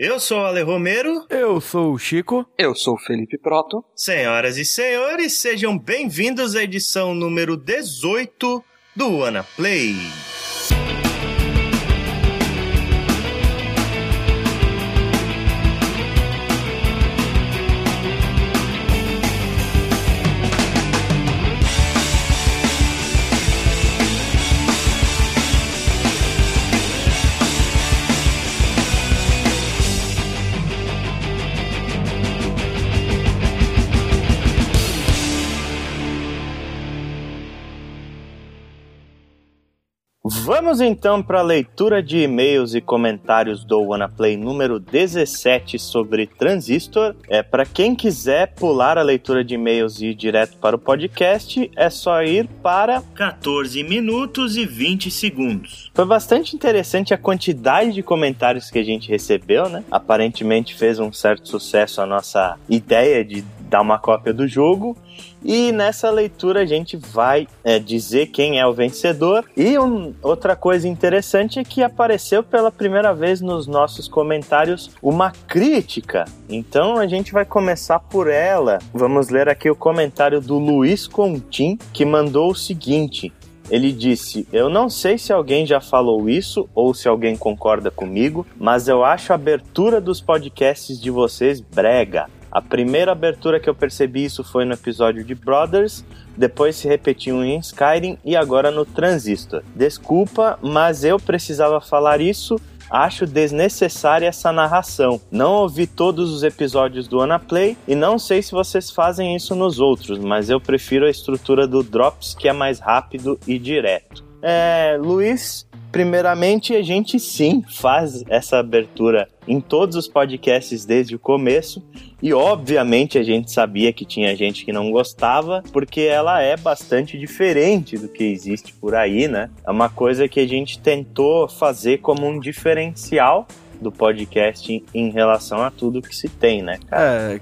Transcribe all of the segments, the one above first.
Eu sou o Ale Romero. Eu sou o Chico. Eu sou o Felipe Proto. Senhoras e senhores, sejam bem-vindos à edição número 18 do Wanna Play. Vamos então para a leitura de e-mails e comentários do Wanna Play número 17 sobre Transistor. Para quem quiser pular a leitura de e-mails e ir direto para o podcast, é só ir para 14 minutos e 20 segundos. Foi bastante interessante a quantidade de comentários que a gente recebeu, né? Aparentemente fez um certo sucesso a nossa ideia de dar uma cópia do jogo. E nessa leitura a gente vai dizer quem é o vencedor. E outra coisa interessante é que apareceu pela primeira vez nos nossos comentários uma crítica. Então a gente vai começar por ela. Vamos ler aqui o comentário do Luiz Contim, que mandou o seguinte. Ele disse, eu não sei se alguém já falou isso ou se alguém concorda comigo, mas eu acho a abertura dos podcasts de vocês brega. A primeira abertura que eu percebi isso foi no episódio de Brothers, depois se repetiu em Skyrim e agora no Transistor. Desculpa, mas eu precisava falar isso, acho desnecessária essa narração. Não ouvi todos os episódios do Wanna Play e não sei se vocês fazem isso nos outros, mas eu prefiro a estrutura do Drops, que é mais rápido e direto. Luiz, primeiramente a gente sim faz essa abertura em todos os podcasts desde o começo. E obviamente a gente sabia que tinha gente que não gostava, porque ela é bastante diferente do que existe por aí, né? É uma coisa que a gente tentou fazer como um diferencial do podcast em relação a tudo que se tem, né, cara?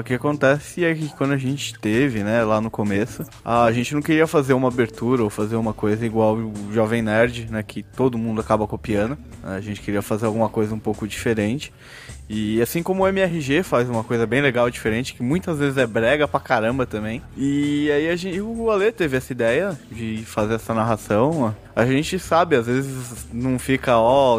O que acontece é que quando a gente teve, né, lá no começo, a gente não queria fazer uma abertura ou fazer uma coisa igual o Jovem Nerd, né, que todo mundo acaba copiando. A gente queria fazer alguma coisa um pouco diferente. E assim como o MRG faz uma coisa bem legal, diferente, que muitas vezes é brega pra caramba também. E aí o Ale teve essa ideia de fazer essa narração. A gente sabe, às vezes não fica,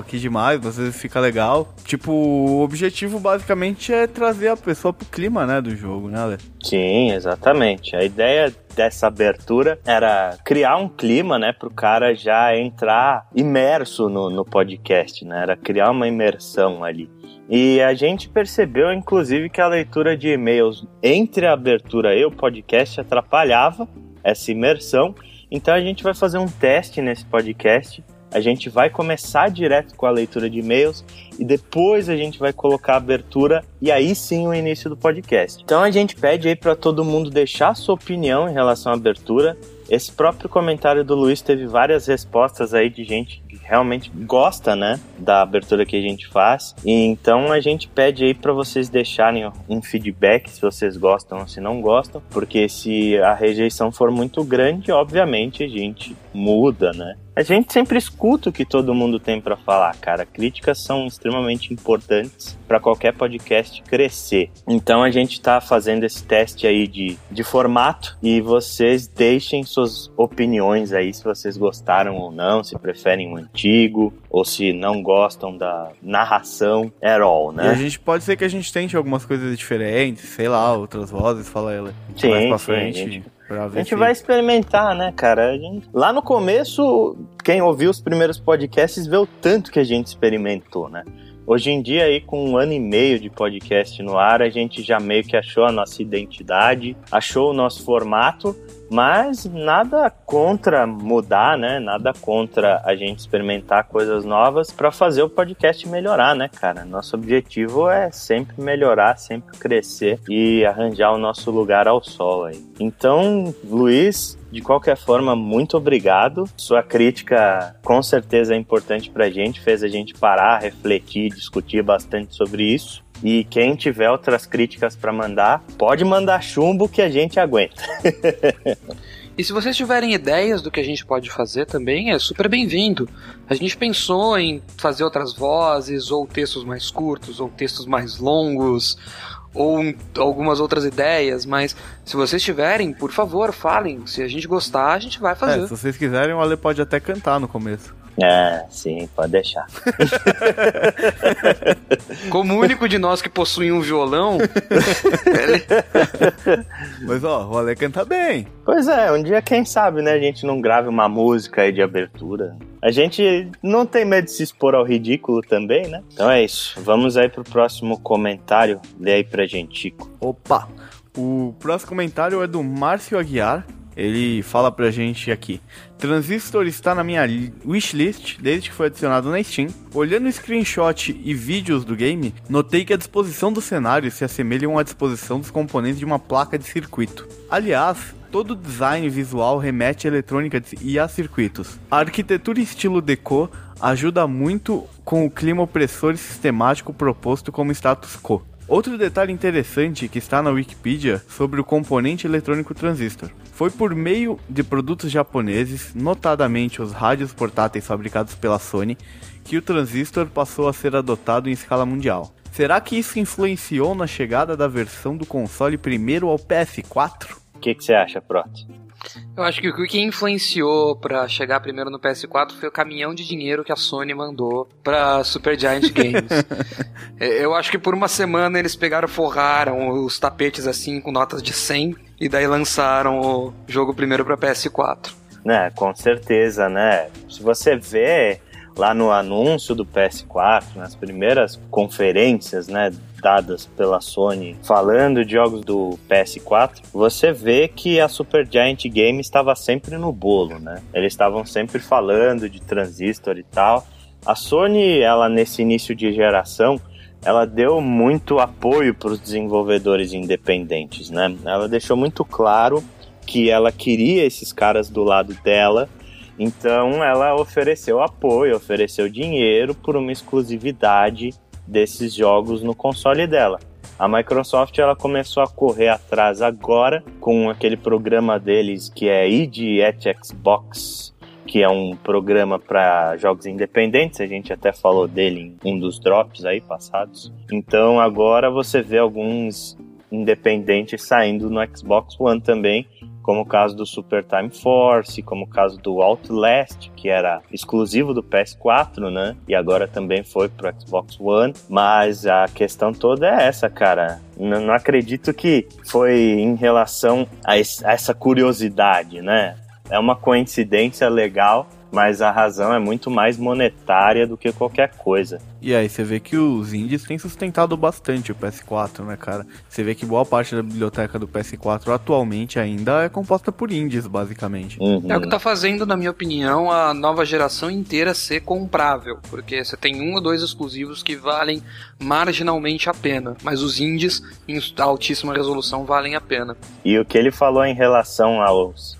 que demais, às vezes fica legal. Tipo, o objetivo basicamente é trazer a pessoa pro clima, né, do jogo, né, Ale? Sim, exatamente. A ideia dessa abertura era criar um clima, né, pro cara já entrar imerso no podcast, né? Era criar uma imersão ali. E a gente percebeu, inclusive, que a leitura de e-mails entre a abertura e o podcast atrapalhava essa imersão. Então a gente vai fazer um teste nesse podcast. A gente vai começar direto com a leitura de e-mails e depois a gente vai colocar a abertura e aí sim o início do podcast. Então a gente pede aí para todo mundo deixar a sua opinião em relação à abertura. Esse próprio comentário do Luiz teve várias respostas aí de gente que realmente gosta, né, da abertura que a gente faz. E então a gente pede aí para vocês deixarem um feedback se vocês gostam ou se não gostam, porque se a rejeição for muito grande, obviamente a gente muda, né? A gente sempre escuta o que todo mundo tem para falar, cara. Críticas são extremamente importantes para qualquer podcast crescer. Então a gente tá fazendo esse teste aí de formato e vocês deixem suas opiniões aí, se vocês gostaram ou não, se preferem o antigo ou se não gostam da narração at all, né? E a gente pode ser que a gente tente algumas coisas diferentes, sei lá, outras vozes, fala ela mais pra frente. A gente vai experimentar, né, cara? Lá no começo, quem ouviu os primeiros podcasts vê o tanto que a gente experimentou, né? Hoje em dia, aí, com 1 ano e meio de podcast no ar, a gente já meio que achou a nossa identidade, achou o nosso formato, mas nada contra mudar, né? Nada contra a gente experimentar coisas novas para fazer o podcast melhorar, né, cara? Nosso objetivo é sempre melhorar, sempre crescer e arranjar o nosso lugar ao sol aí. Então, Luiz, de qualquer forma, muito obrigado. Sua crítica com certeza é importante pra gente, fez a gente parar, refletir, discutir bastante sobre isso. E quem tiver outras críticas pra mandar, pode mandar chumbo que a gente aguenta. E se vocês tiverem ideias do que a gente pode fazer também, é super bem-vindo. A gente pensou em fazer outras vozes, ou textos mais curtos, ou textos mais longos, ou algumas outras ideias, mas se vocês tiverem, por favor, falem. Se a gente gostar, a gente vai fazer. Se vocês quiserem, o Ale pode até cantar no começo. Ah, sim, pode deixar. Como o único de nós que possui um violão... Mas ó, o Ale canta bem. Pois é, um dia quem sabe, né, a gente não grave uma música aí de abertura. A gente não tem medo de se expor ao ridículo também, né? Então é isso, vamos aí pro próximo comentário. Lê aí pra gente, Chico. Opa, o próximo comentário é do Márcio Aguiar. Ele fala pra gente aqui: Transistor está na minha wishlist desde que foi adicionado na Steam. Olhando o screenshot e vídeos do game, notei que a disposição do cenário se assemelham à disposição dos componentes de uma placa de circuito. Aliás, todo o design visual remete à eletrônica e a circuitos. A arquitetura e estilo deco ajuda muito com o clima opressor e sistemático proposto como status quo. Outro detalhe interessante que está na Wikipedia sobre o componente eletrônico transistor. Foi por meio de produtos japoneses, notadamente os rádios portáteis fabricados pela Sony, que o transistor passou a ser adotado em escala mundial. Será que isso influenciou na chegada da versão do console primeiro ao PS4? O que você acha, Proto? Eu acho que o que influenciou pra chegar primeiro no PS4 foi o caminhão de dinheiro que a Sony mandou pra Supergiant Games. Eu acho que por uma semana eles pegaram, forraram os tapetes assim com notas de 100 e daí lançaram o jogo primeiro pra PS4. É, com certeza, né? Se você vê lá no anúncio do PS4, nas primeiras conferências, né, dadas pela Sony falando de jogos do PS4, você vê que a Supergiant Games estava sempre no bolo, né? Eles estavam sempre falando de Transistor e tal. A Sony, ela nesse início de geração, ela deu muito apoio para os desenvolvedores independentes, né? Ela deixou muito claro que ela queria esses caras do lado dela. Então ela ofereceu apoio, ofereceu dinheiro por uma exclusividade desses jogos no console dela. A Microsoft, ela começou a correr atrás agora com aquele programa deles que é ID at Xbox, que é um programa para jogos independentes. A gente até falou dele em um dos drops aí passados. Então agora você vê alguns independentes saindo no Xbox One também, como o caso do Super Time Force, como o caso do Outlast, que era exclusivo do PS4, né? E agora também foi pro Xbox One. Mas a questão toda é essa, cara. Não acredito que foi em relação a essa curiosidade, né? É uma coincidência legal, mas a razão é muito mais monetária do que qualquer coisa. E aí você vê que os indies têm sustentado bastante o PS4, né, cara? Você vê que boa parte da biblioteca do PS4 atualmente ainda é composta por indies, basicamente. Uhum. É o que tá fazendo, na minha opinião, a nova geração inteira ser comprável, porque você tem um ou dois exclusivos que valem marginalmente a pena, mas os indies em altíssima resolução valem a pena. E o que ele falou em relação aos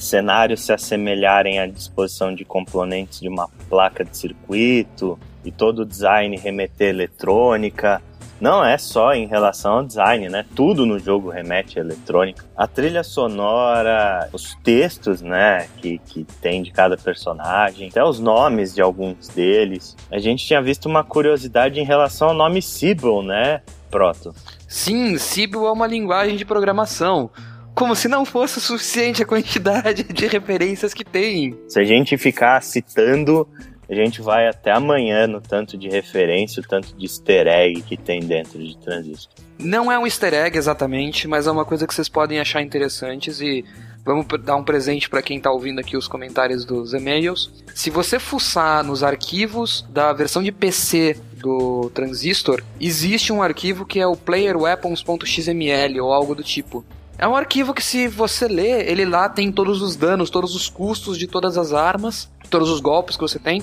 cenários se assemelharem à disposição de componentes de uma placa de circuito e todo o design remeter eletrônica, não é só em relação ao design, né? Tudo no jogo remete à eletrônica. A trilha sonora, os textos, né, que tem de cada personagem, até os nomes de alguns deles. A gente tinha visto uma curiosidade em relação ao nome Cibble, né, Proto? Sim, Cibble é uma linguagem de programação. Como se não fosse suficiente a quantidade de referências que tem. Se a gente ficar citando, a gente vai até amanhã no tanto de referência, o tanto de easter egg que tem dentro de Transistor. Não é um easter egg exatamente, mas é uma coisa que vocês podem achar interessantes e vamos dar um presente para quem tá ouvindo aqui os comentários dos e-mails. Se você fuçar nos arquivos da versão de PC do Transistor, existe um arquivo que é o playerweapons.xml ou algo do tipo. É um arquivo que, se você ler, ele lá tem todos os danos, todos os custos de todas as armas, todos os golpes que você tem.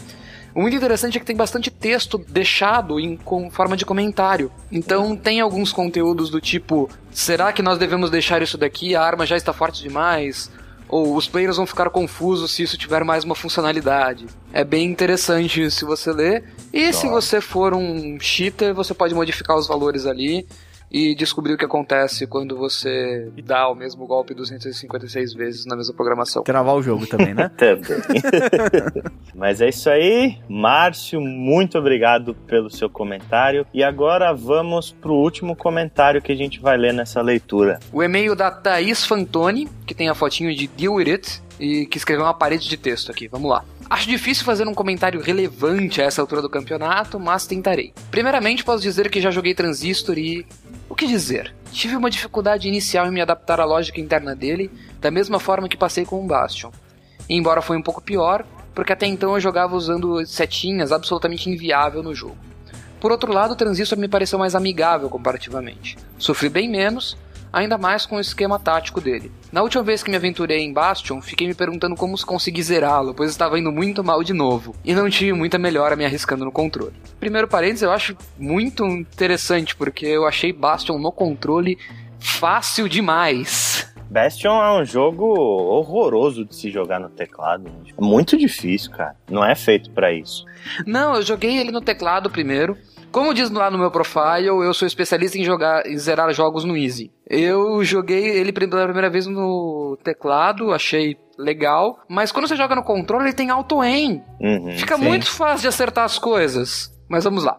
O muito interessante é que tem bastante texto deixado com forma de comentário. Então tem alguns conteúdos do tipo: será que nós devemos deixar isso daqui? A arma já está forte demais? Ou os players vão ficar confusos se isso tiver mais uma funcionalidade. É bem interessante se você ler. E se você for um cheater, você pode modificar os valores ali e descobrir o que acontece quando você dá o mesmo golpe 256 vezes na mesma programação. Travar o jogo também, né? Também. Mas é isso aí. Márcio, muito obrigado pelo seu comentário. E agora vamos pro último comentário que a gente vai ler nessa leitura. O e-mail da Thaís Fantoni, que tem a fotinho de Deal With It, e que escreveu uma parede de texto aqui. Vamos lá. Acho difícil fazer um comentário relevante a essa altura do campeonato, mas tentarei. Primeiramente, posso dizer que já joguei Transistor e... o que dizer? Tive uma dificuldade inicial em me adaptar à lógica interna dele, da mesma forma que passei com o Bastion. E, embora foi um pouco pior, porque até então eu jogava usando setinhas absolutamente inviável no jogo. Por outro lado, o Transistor me pareceu mais amigável comparativamente. Sofri bem menos, ainda mais com o esquema tático dele. Na última vez que me aventurei em Bastion, fiquei me perguntando como consegui zerá-lo, pois estava indo muito mal de novo, e não tive muita melhora me arriscando no controle. Primeiro parênteses, eu acho muito interessante, porque eu achei Bastion no controle fácil demais. Bastion é um jogo horroroso de se jogar no teclado. É muito difícil, cara. Não é feito pra isso. Não, eu joguei ele no teclado primeiro. Como diz lá no meu profile, eu sou especialista em zerar jogos no Easy. Eu joguei ele pela primeira vez no teclado, achei legal. Mas quando você joga no controle, ele tem auto-aim. Fica sim. Muito fácil de acertar as coisas. Mas vamos lá.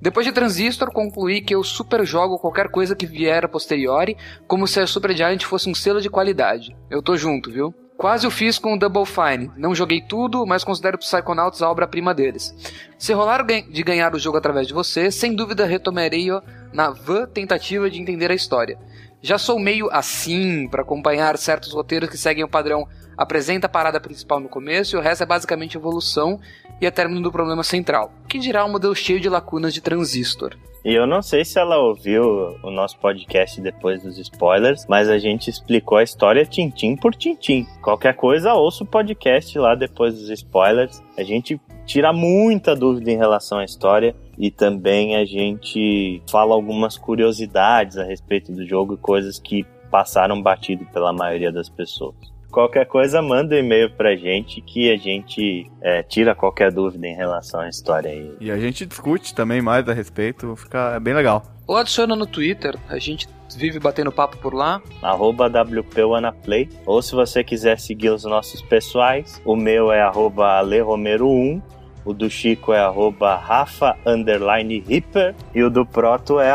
Depois de Transistor, concluí que eu super jogo qualquer coisa que vier a posteriori, como se a Supergiant fosse um selo de qualidade. Eu tô junto, viu? Quase o fiz com o Double Fine. Não joguei tudo, mas considero Psychonauts a obra-prima deles. Se rolar de ganhar o jogo através de você, sem dúvida retomarei-o na vã tentativa de entender a história. Já sou meio assim para acompanhar certos roteiros que seguem o padrão. Apresenta a parada principal no começo e o resto é basicamente evolução e é término do problema central. Que dirá um modelo cheio de lacunas de Transistor. E eu não sei se ela ouviu o nosso podcast depois dos spoilers, mas a gente explicou a história tintim por tintim. Qualquer coisa, ouça o podcast lá depois dos spoilers. A gente tira muita dúvida em relação à história e também a gente fala algumas curiosidades a respeito do jogo e coisas que passaram batido pela maioria das pessoas. Qualquer coisa, manda um e-mail pra gente que a gente tira qualquer dúvida em relação à história aí. E a gente discute também mais a respeito, fica bem legal. Ou adiciona no Twitter, a gente vive batendo papo por lá. @WPWannaplay. Ou se você quiser seguir os nossos pessoais, o meu é @AleRomero1, o do Chico é @Rafa_Ripper e o do Proto é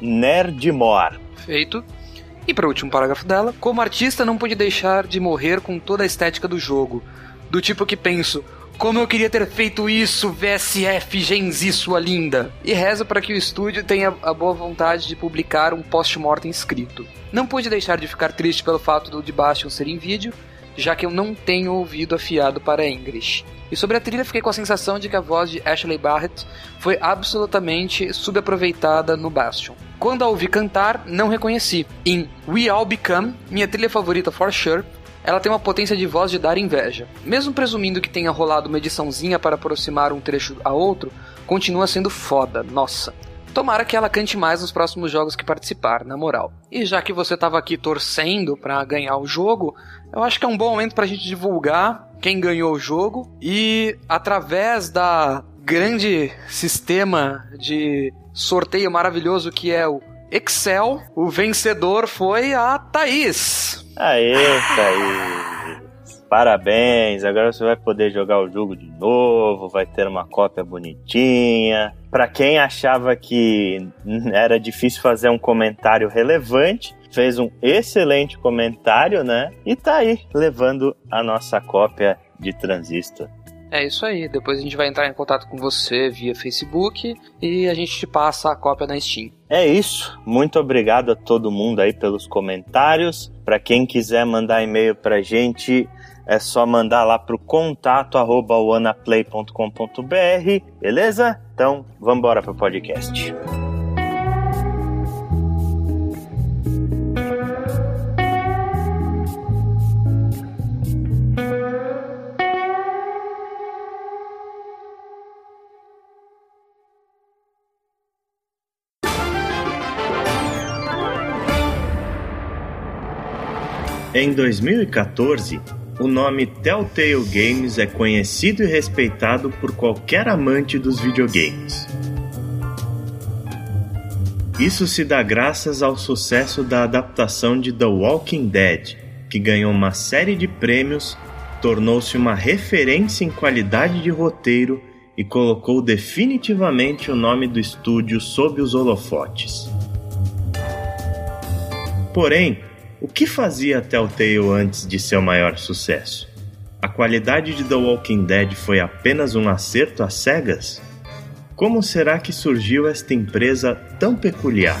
@Nerdmore. Feito. E para o último parágrafo dela, como artista não pude deixar de morrer com toda a estética do jogo, do tipo que penso, como eu queria ter feito isso, VSF, Genzi, sua linda, e rezo para que o estúdio tenha a boa vontade de publicar um post-mortem escrito. Não pude deixar de ficar triste pelo fato do de Bastion ser em vídeo, já que eu não tenho ouvido afiado para English. E sobre a trilha fiquei com a sensação de que a voz de Ashley Barrett foi absolutamente subaproveitada no Bastion. Quando a ouvi cantar, não reconheci. Em We All Become, minha trilha favorita for sure, ela tem uma potência de voz de dar inveja. Mesmo presumindo que tenha rolado uma ediçãozinha para aproximar um trecho a outro, continua sendo foda, nossa. Tomara que ela cante mais nos próximos jogos que participar, na moral. E já que você estava aqui torcendo para ganhar o jogo, eu acho que é um bom momento pra gente divulgar quem ganhou o jogo. E através da grande sistema de sorteio maravilhoso que é o Excel, o vencedor foi a Thaís. Aê, Thaís! Parabéns, agora você vai poder jogar o jogo de novo, vai ter uma cópia bonitinha. Pra quem achava que era difícil fazer um comentário relevante, fez um excelente comentário, né? E tá aí, levando a nossa cópia de Transistor. É isso aí, depois a gente vai entrar em contato com você via Facebook e a gente te passa a cópia na Steam. É isso, muito obrigado a todo mundo aí pelos comentários. Pra quem quiser mandar e-mail pra gente, é só mandar lá pro contato@wannaplay.com.br, beleza? Então, vambora pro podcast. Em 2014, o nome Telltale Games é conhecido e respeitado por qualquer amante dos videogames. Isso se dá graças ao sucesso da adaptação de The Walking Dead, que ganhou uma série de prêmios, tornou-se uma referência em qualidade de roteiro e colocou definitivamente o nome do estúdio sob os holofotes. Porém, o que fazia Telltale antes de seu maior sucesso? A qualidade de The Walking Dead foi apenas um acerto às cegas? Como será que surgiu esta empresa tão peculiar?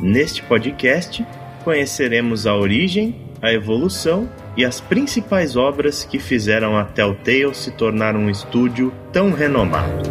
Neste podcast, conheceremos a origem, a evolução e as principais obras que fizeram a Telltale se tornar um estúdio tão renomado.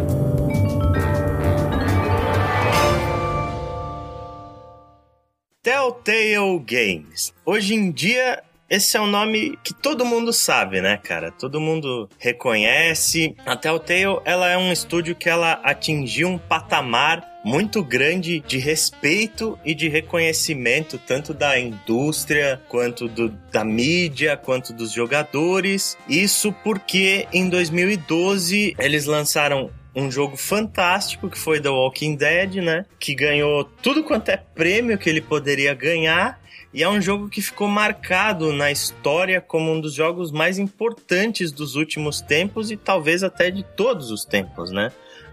Telltale Games. Hoje em dia, esse é um nome que todo mundo sabe, né, cara? Todo mundo reconhece. A Telltale, ela é um estúdio que ela atingiu um patamar muito grande de respeito e de reconhecimento, tanto da indústria, quanto da mídia, quanto dos jogadores. Isso porque em 2012 eles lançaram um jogo fantástico, que foi The Walking Dead, né? Que ganhou tudo quanto é prêmio que ele poderia ganhar. E é um jogo que ficou marcado na história como um dos jogos mais importantes dos últimos tempos e talvez até de todos os tempos, né?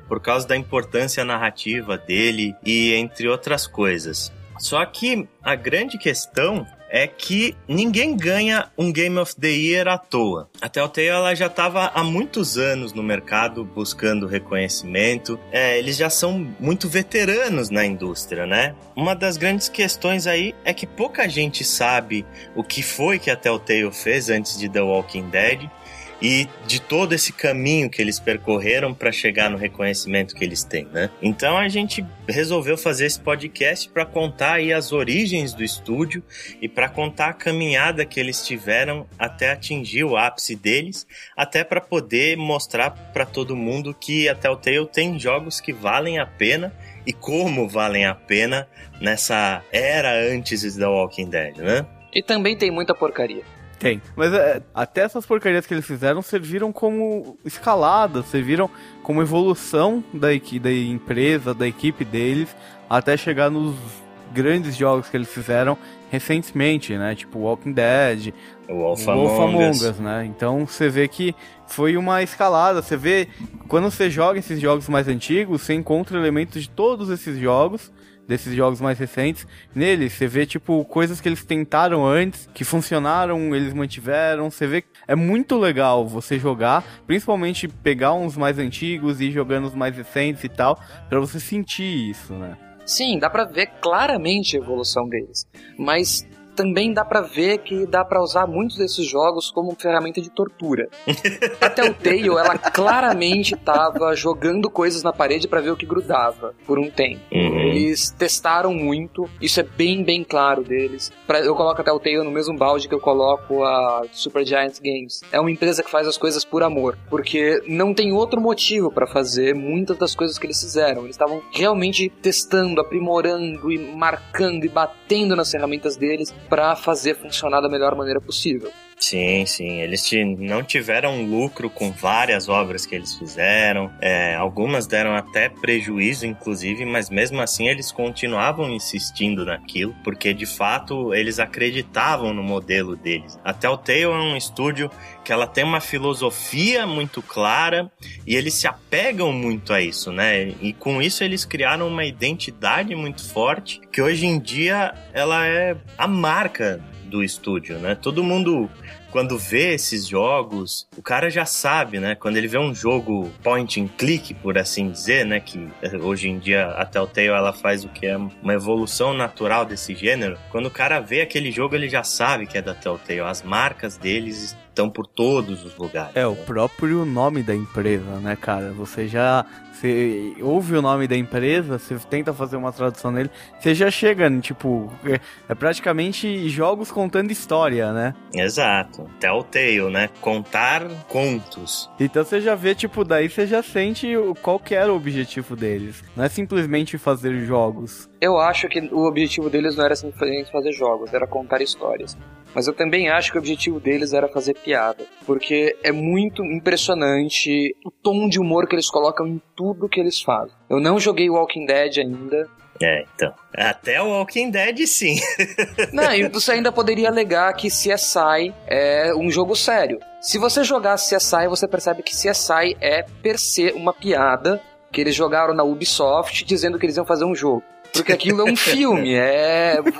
Por causa da importância narrativa dele e entre outras coisas. Só que a grande questão é que ninguém ganha um Game of the Year à toa. A Telltale, ela já estava há muitos anos no mercado buscando reconhecimento. Eles já são muito veteranos na indústria, né? Uma das grandes questões aí é que pouca gente sabe o que foi que a Telltale fez antes de The Walking Dead e de todo esse caminho que eles percorreram para chegar no reconhecimento que eles têm, né? Então a gente resolveu fazer esse podcast para contar aí as origens do estúdio e para contar a caminhada que eles tiveram até atingir o ápice deles, até para poder mostrar para todo mundo que a Telltale tem jogos que valem a pena e como valem a pena nessa era antes da Walking Dead, né? E também tem muita porcaria. Tem, mas até essas porcarias que eles fizeram serviram como escalada, serviram como evolução da empresa, da equipe deles, até chegar nos grandes jogos que eles fizeram recentemente, né? Tipo Walking Dead, Wolf Among Us, né? Então você vê que foi uma escalada, você vê, quando você joga esses jogos mais antigos, você encontra elementos de todos esses jogos, desses jogos mais recentes, neles você vê, tipo, coisas que eles tentaram antes, que funcionaram, eles mantiveram, você vê, é muito legal você jogar, principalmente pegar uns mais antigos e ir jogando os mais recentes e tal, pra você sentir isso, né? Sim, dá pra ver claramente a evolução deles, mas também dá pra ver que dá pra usar muitos desses jogos como ferramenta de tortura. A Telltale, ela claramente tava jogando coisas na parede pra ver o que grudava por um tempo. Eles testaram muito, isso é bem, bem claro deles. Eu coloco a Telltale no mesmo balde que eu coloco a Supergiant Games. É uma empresa que faz as coisas por amor, porque não tem outro motivo pra fazer muitas das coisas que eles fizeram. Eles estavam realmente testando, aprimorando e marcando e batendo nas ferramentas deles para fazer funcionar da melhor maneira possível. Sim, sim. Eles não tiveram lucro com várias obras que eles fizeram. Algumas deram até prejuízo, inclusive, mas mesmo assim eles continuavam insistindo naquilo, porque de fato eles acreditavam no modelo deles. A Telltale é um estúdio que ela tem uma filosofia muito clara e eles se apegam muito a isso, né? E com isso eles criaram uma identidade muito forte que hoje em dia ela é a marca do estúdio, né? Todo mundo, quando vê esses jogos, o cara já sabe, né? Quando ele vê um jogo point and click, por assim dizer, né? Que hoje em dia a Telltale, ela faz o que é uma evolução natural desse gênero. Quando o cara vê aquele jogo, ele já sabe que é da Telltale. As marcas deles estão por todos os lugares. É, né? O próprio nome da empresa, né, cara? Você ouve o nome da empresa, você tenta fazer uma tradução nele, você já chega, tipo, é praticamente jogos contando história, né? Exato. Telltale, né? Contar contos. Então você já vê, tipo, daí você já sente qual que era o objetivo deles. Não é simplesmente fazer jogos. Eu acho que o objetivo deles não era simplesmente fazer jogos, era contar histórias. Mas eu também acho que o objetivo deles era fazer piada, porque é muito impressionante o tom de humor que eles colocam em tudo que eles fazem. Eu não joguei Walking Dead ainda. É, então. Até o Walking Dead, sim. Não, e você ainda poderia alegar que CSI é um jogo sério. Se você jogar CSI, você percebe que CSI é, per se, uma piada que eles jogaram na Ubisoft dizendo que eles iam fazer um jogo. Porque aquilo é um filme,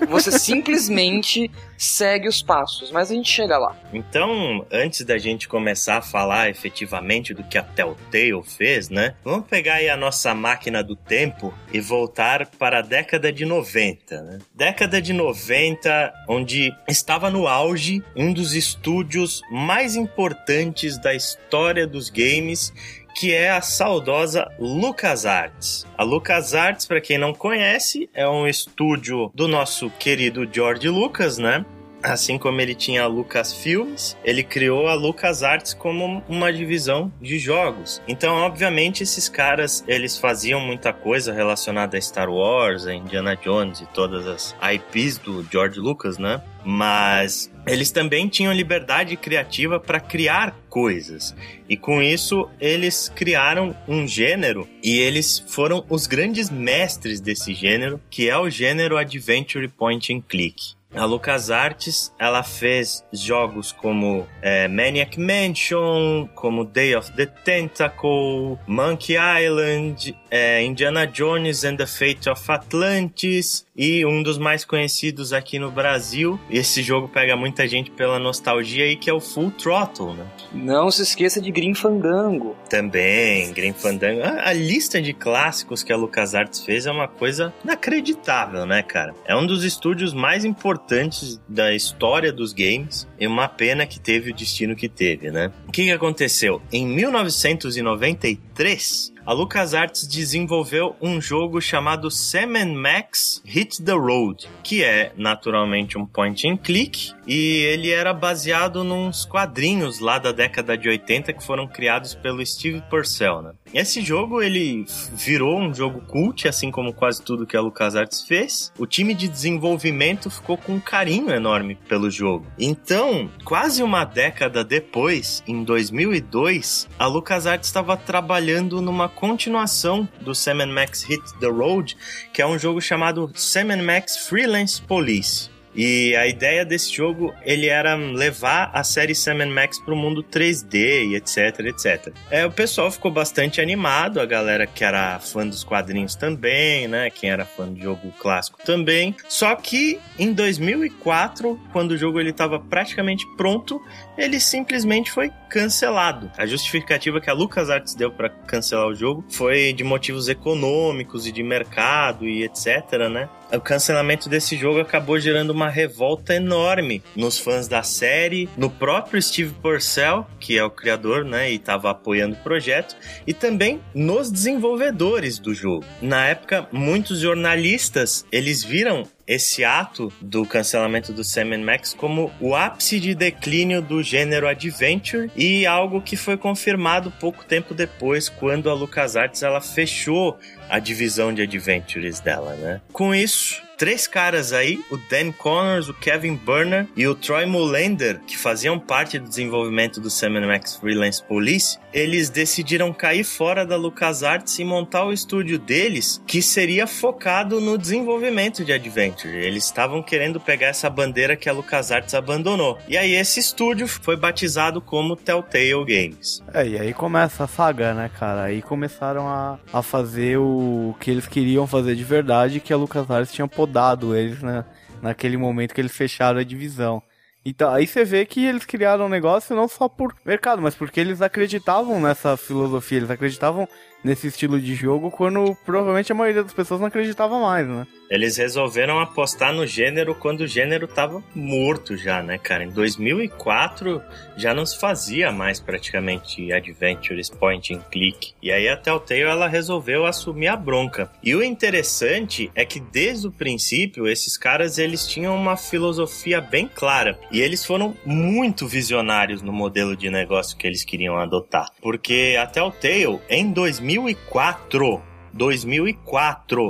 você simplesmente segue os passos, mas a gente chega lá. Então, antes da gente começar a falar efetivamente do que a Telltale fez, né? Vamos pegar aí a nossa máquina do tempo e voltar para a década de 90, né? Década de 90, onde estava no auge um dos estúdios mais importantes da história dos games, que é a saudosa LucasArts. A LucasArts, para quem não conhece, é um estúdio do nosso querido George Lucas, né? Assim como ele tinha a Lucasfilms, ele criou a LucasArts como uma divisão de jogos. Então, obviamente, esses caras, eles faziam muita coisa relacionada a Star Wars, a Indiana Jones e todas as IPs do George Lucas, né? Mas eles também tinham liberdade criativa para criar coisas. E com isso, eles criaram um gênero e eles foram os grandes mestres desse gênero, que é o gênero Adventure Point and Click. A LucasArts, ela fez jogos como Maniac Mansion, como Day of the Tentacle, Monkey Island, Indiana Jones and the Fate of Atlantis, e um dos mais conhecidos aqui no Brasil, esse jogo pega muita gente pela nostalgia aí, que é o Full Throttle, né? Não se esqueça de Grim Fandango. Também, Grim Fandango. A lista de clássicos que a LucasArts fez é uma coisa inacreditável, né, cara? É um dos estúdios mais importantes da história dos games, é uma pena que teve o destino que teve, né? O que aconteceu? Em 1993, a LucasArts desenvolveu um jogo chamado Sam & Max Hit the Road, que é naturalmente um point and click, e ele era baseado nos quadrinhos lá da década de 80 que foram criados pelo Steve Purcell, né? Esse jogo, ele virou um jogo cult, assim como quase tudo que a LucasArts fez. O time de desenvolvimento ficou com um carinho enorme pelo jogo. Então, quase uma década depois, em 2002, a LucasArts estava trabalhando numa continuação do Sam & Max Hit the Road, que é um jogo chamado Sam & Max Freelance Police. E a ideia desse jogo, ele era levar a série Sam & Max pro mundo 3D e etc, etc. O pessoal ficou bastante animado, a galera que era fã dos quadrinhos também, né? Quem era fã do jogo clássico também. Só que em 2004, quando o jogo ele estava praticamente pronto, ele simplesmente foi cancelado. A justificativa que a LucasArts deu para cancelar o jogo foi de motivos econômicos e de mercado e etc, né? O cancelamento desse jogo acabou gerando uma revolta enorme nos fãs da série, no próprio Steve Purcell, que é o criador, né, e estava apoiando o projeto, e também nos desenvolvedores do jogo. Na época, muitos jornalistas, eles viram esse ato do cancelamento do Sam & Max como o ápice de declínio do gênero adventure, e algo que foi confirmado pouco tempo depois, quando a LucasArts ela fechou a divisão de adventures dela, né? Com isso, três caras aí, o Dan Connors, o Kevin Burner e o Troy Molander, que faziam parte do desenvolvimento do Sam & Max Freelance Police, eles decidiram cair fora da LucasArts e montar o estúdio deles, que seria focado no desenvolvimento de adventure. Eles estavam querendo pegar essa bandeira que a LucasArts abandonou. E aí esse estúdio foi batizado como Telltale Games. E aí começa a saga, né, cara? Aí começaram a fazer o que eles queriam fazer de verdade, que a LucasArts tinha poder dado eles, né, naquele momento que eles fecharam a divisão. Então, aí você vê que eles criaram um negócio não só por mercado, mas porque eles acreditavam nessa filosofia, eles acreditavam nesse estilo de jogo quando provavelmente a maioria das pessoas não acreditava mais, né? Eles resolveram apostar no gênero quando o gênero tava morto já, né, cara? Em 2004 já não se fazia mais praticamente adventures, point and click. E aí a Telltale, ela resolveu assumir a bronca. E o interessante é que desde o princípio esses caras, eles tinham uma filosofia bem clara. E eles foram muito visionários no modelo de negócio que eles queriam adotar. Porque a Telltale, em 2004,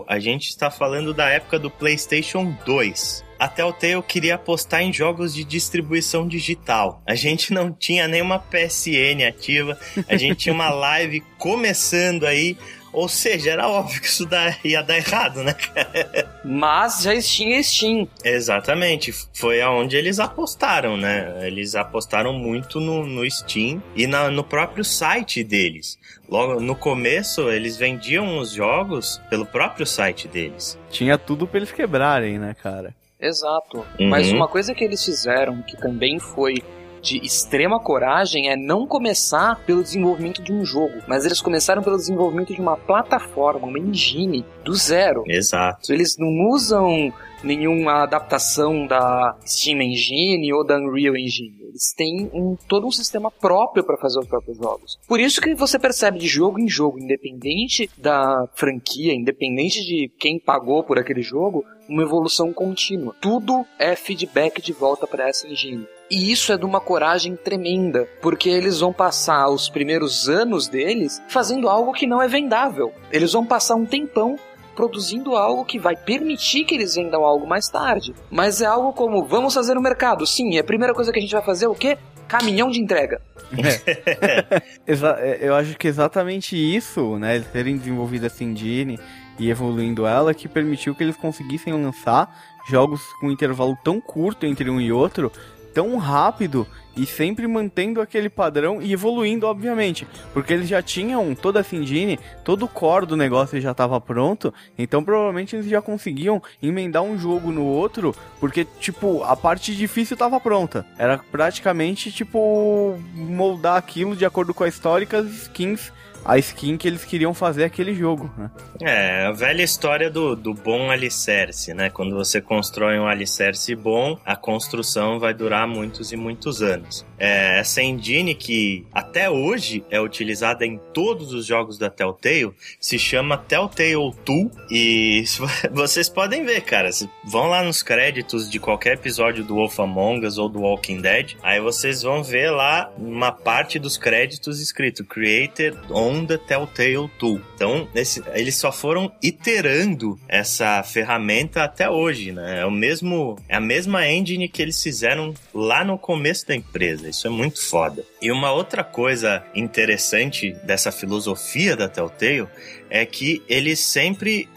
a gente está falando da época do PlayStation 2. a Telltale queria apostar em jogos de distribuição digital. A gente não tinha nenhuma PSN ativa, a gente tinha uma live começando aí, ou seja, era óbvio que isso ia dar errado, né? Mas já tinha Steam. Exatamente, foi aonde eles apostaram, né? Eles apostaram muito no Steam e no próprio site deles. Logo no começo, eles vendiam os jogos pelo próprio site deles. Tinha tudo pra eles quebrarem, né, cara? Exato. Uhum. Mas uma coisa que eles fizeram, que também foi de extrema coragem, é não começar pelo desenvolvimento de um jogo, mas eles começaram pelo desenvolvimento de uma plataforma, uma engine, do zero. Exato. Eles não usam nenhuma adaptação da Steam Engine ou da Unreal Engine. Eles têm todo um sistema próprio para fazer os próprios jogos. Por isso que você percebe de jogo em jogo, independente da franquia, independente de quem pagou por aquele jogo, uma evolução contínua. Tudo é feedback de volta para essa engine. E isso é de uma coragem tremenda, porque eles vão passar os primeiros anos deles fazendo algo que não é vendável. Eles vão passar um tempão produzindo algo que vai permitir que eles vendam algo mais tarde. Mas é algo como, vamos fazer no mercado. Sim, a primeira coisa que a gente vai fazer é o quê? Caminhão de entrega. Eu acho que exatamente isso, né? Eles terem desenvolvido essa engine e evoluindo ela, que permitiu que eles conseguissem lançar jogos com um intervalo tão curto entre um e outro, tão rápido, e sempre mantendo aquele padrão e evoluindo, obviamente, porque eles já tinham toda a engine, todo o core do negócio já estava pronto, então provavelmente eles já conseguiam emendar um jogo no outro, porque, tipo, a parte difícil estava pronta, era praticamente, tipo, moldar aquilo de acordo com a história e as skins, a skin que eles queriam fazer aquele jogo, né? É, a velha história do bom alicerce, né? Quando você constrói um alicerce bom, a construção vai durar muitos e muitos anos. É, essa engine que até hoje é utilizada em todos os jogos da Telltale, se chama Telltale Tool, e vocês podem ver, cara, vão lá nos créditos de qualquer episódio do Wolf Among Us ou do Walking Dead, aí vocês vão ver lá uma parte dos créditos escrito Created on da Telltale Tool. Então, eles só foram iterando essa ferramenta até hoje, né? É a mesma engine que eles fizeram lá no começo da empresa. Isso é muito foda. E uma outra coisa interessante dessa filosofia da Telltale é que eles sempre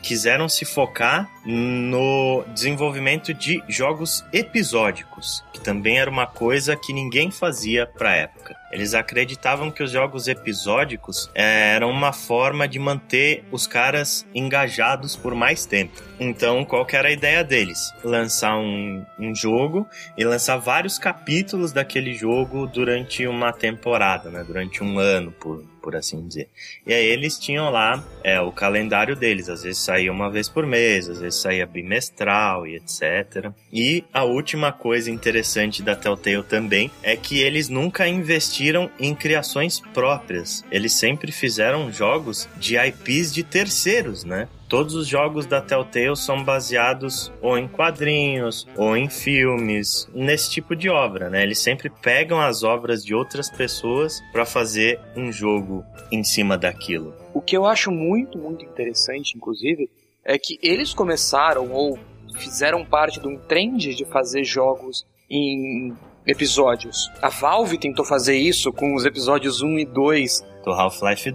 quiseram se focar no desenvolvimento de jogos episódicos, que também era uma coisa que ninguém fazia para a época. Eles acreditavam que os jogos episódicos eram uma forma de manter os caras engajados por mais tempo. Então, qual que era a ideia deles? Lançar um jogo e lançar vários capítulos daquele jogo durante uma temporada, né? Durante um ano, por assim dizer. E aí eles tinham lá o calendário deles. Às vezes saía uma vez por mês, às vezes saía bimestral e etc. E a última coisa interessante da Telltale também é que eles nunca investiram em criações próprias. Eles sempre fizeram jogos de IPs de terceiros, né? Todos os jogos da Telltale são baseados ou em quadrinhos, ou em filmes, nesse tipo de obra, né? Eles sempre pegam as obras de outras pessoas para fazer um jogo em cima daquilo. O que eu acho muito, muito interessante, inclusive, é que eles começaram ou fizeram parte de um trend de fazer jogos em episódios. A Valve tentou fazer isso com os episódios 1 e 2. Do Half-Life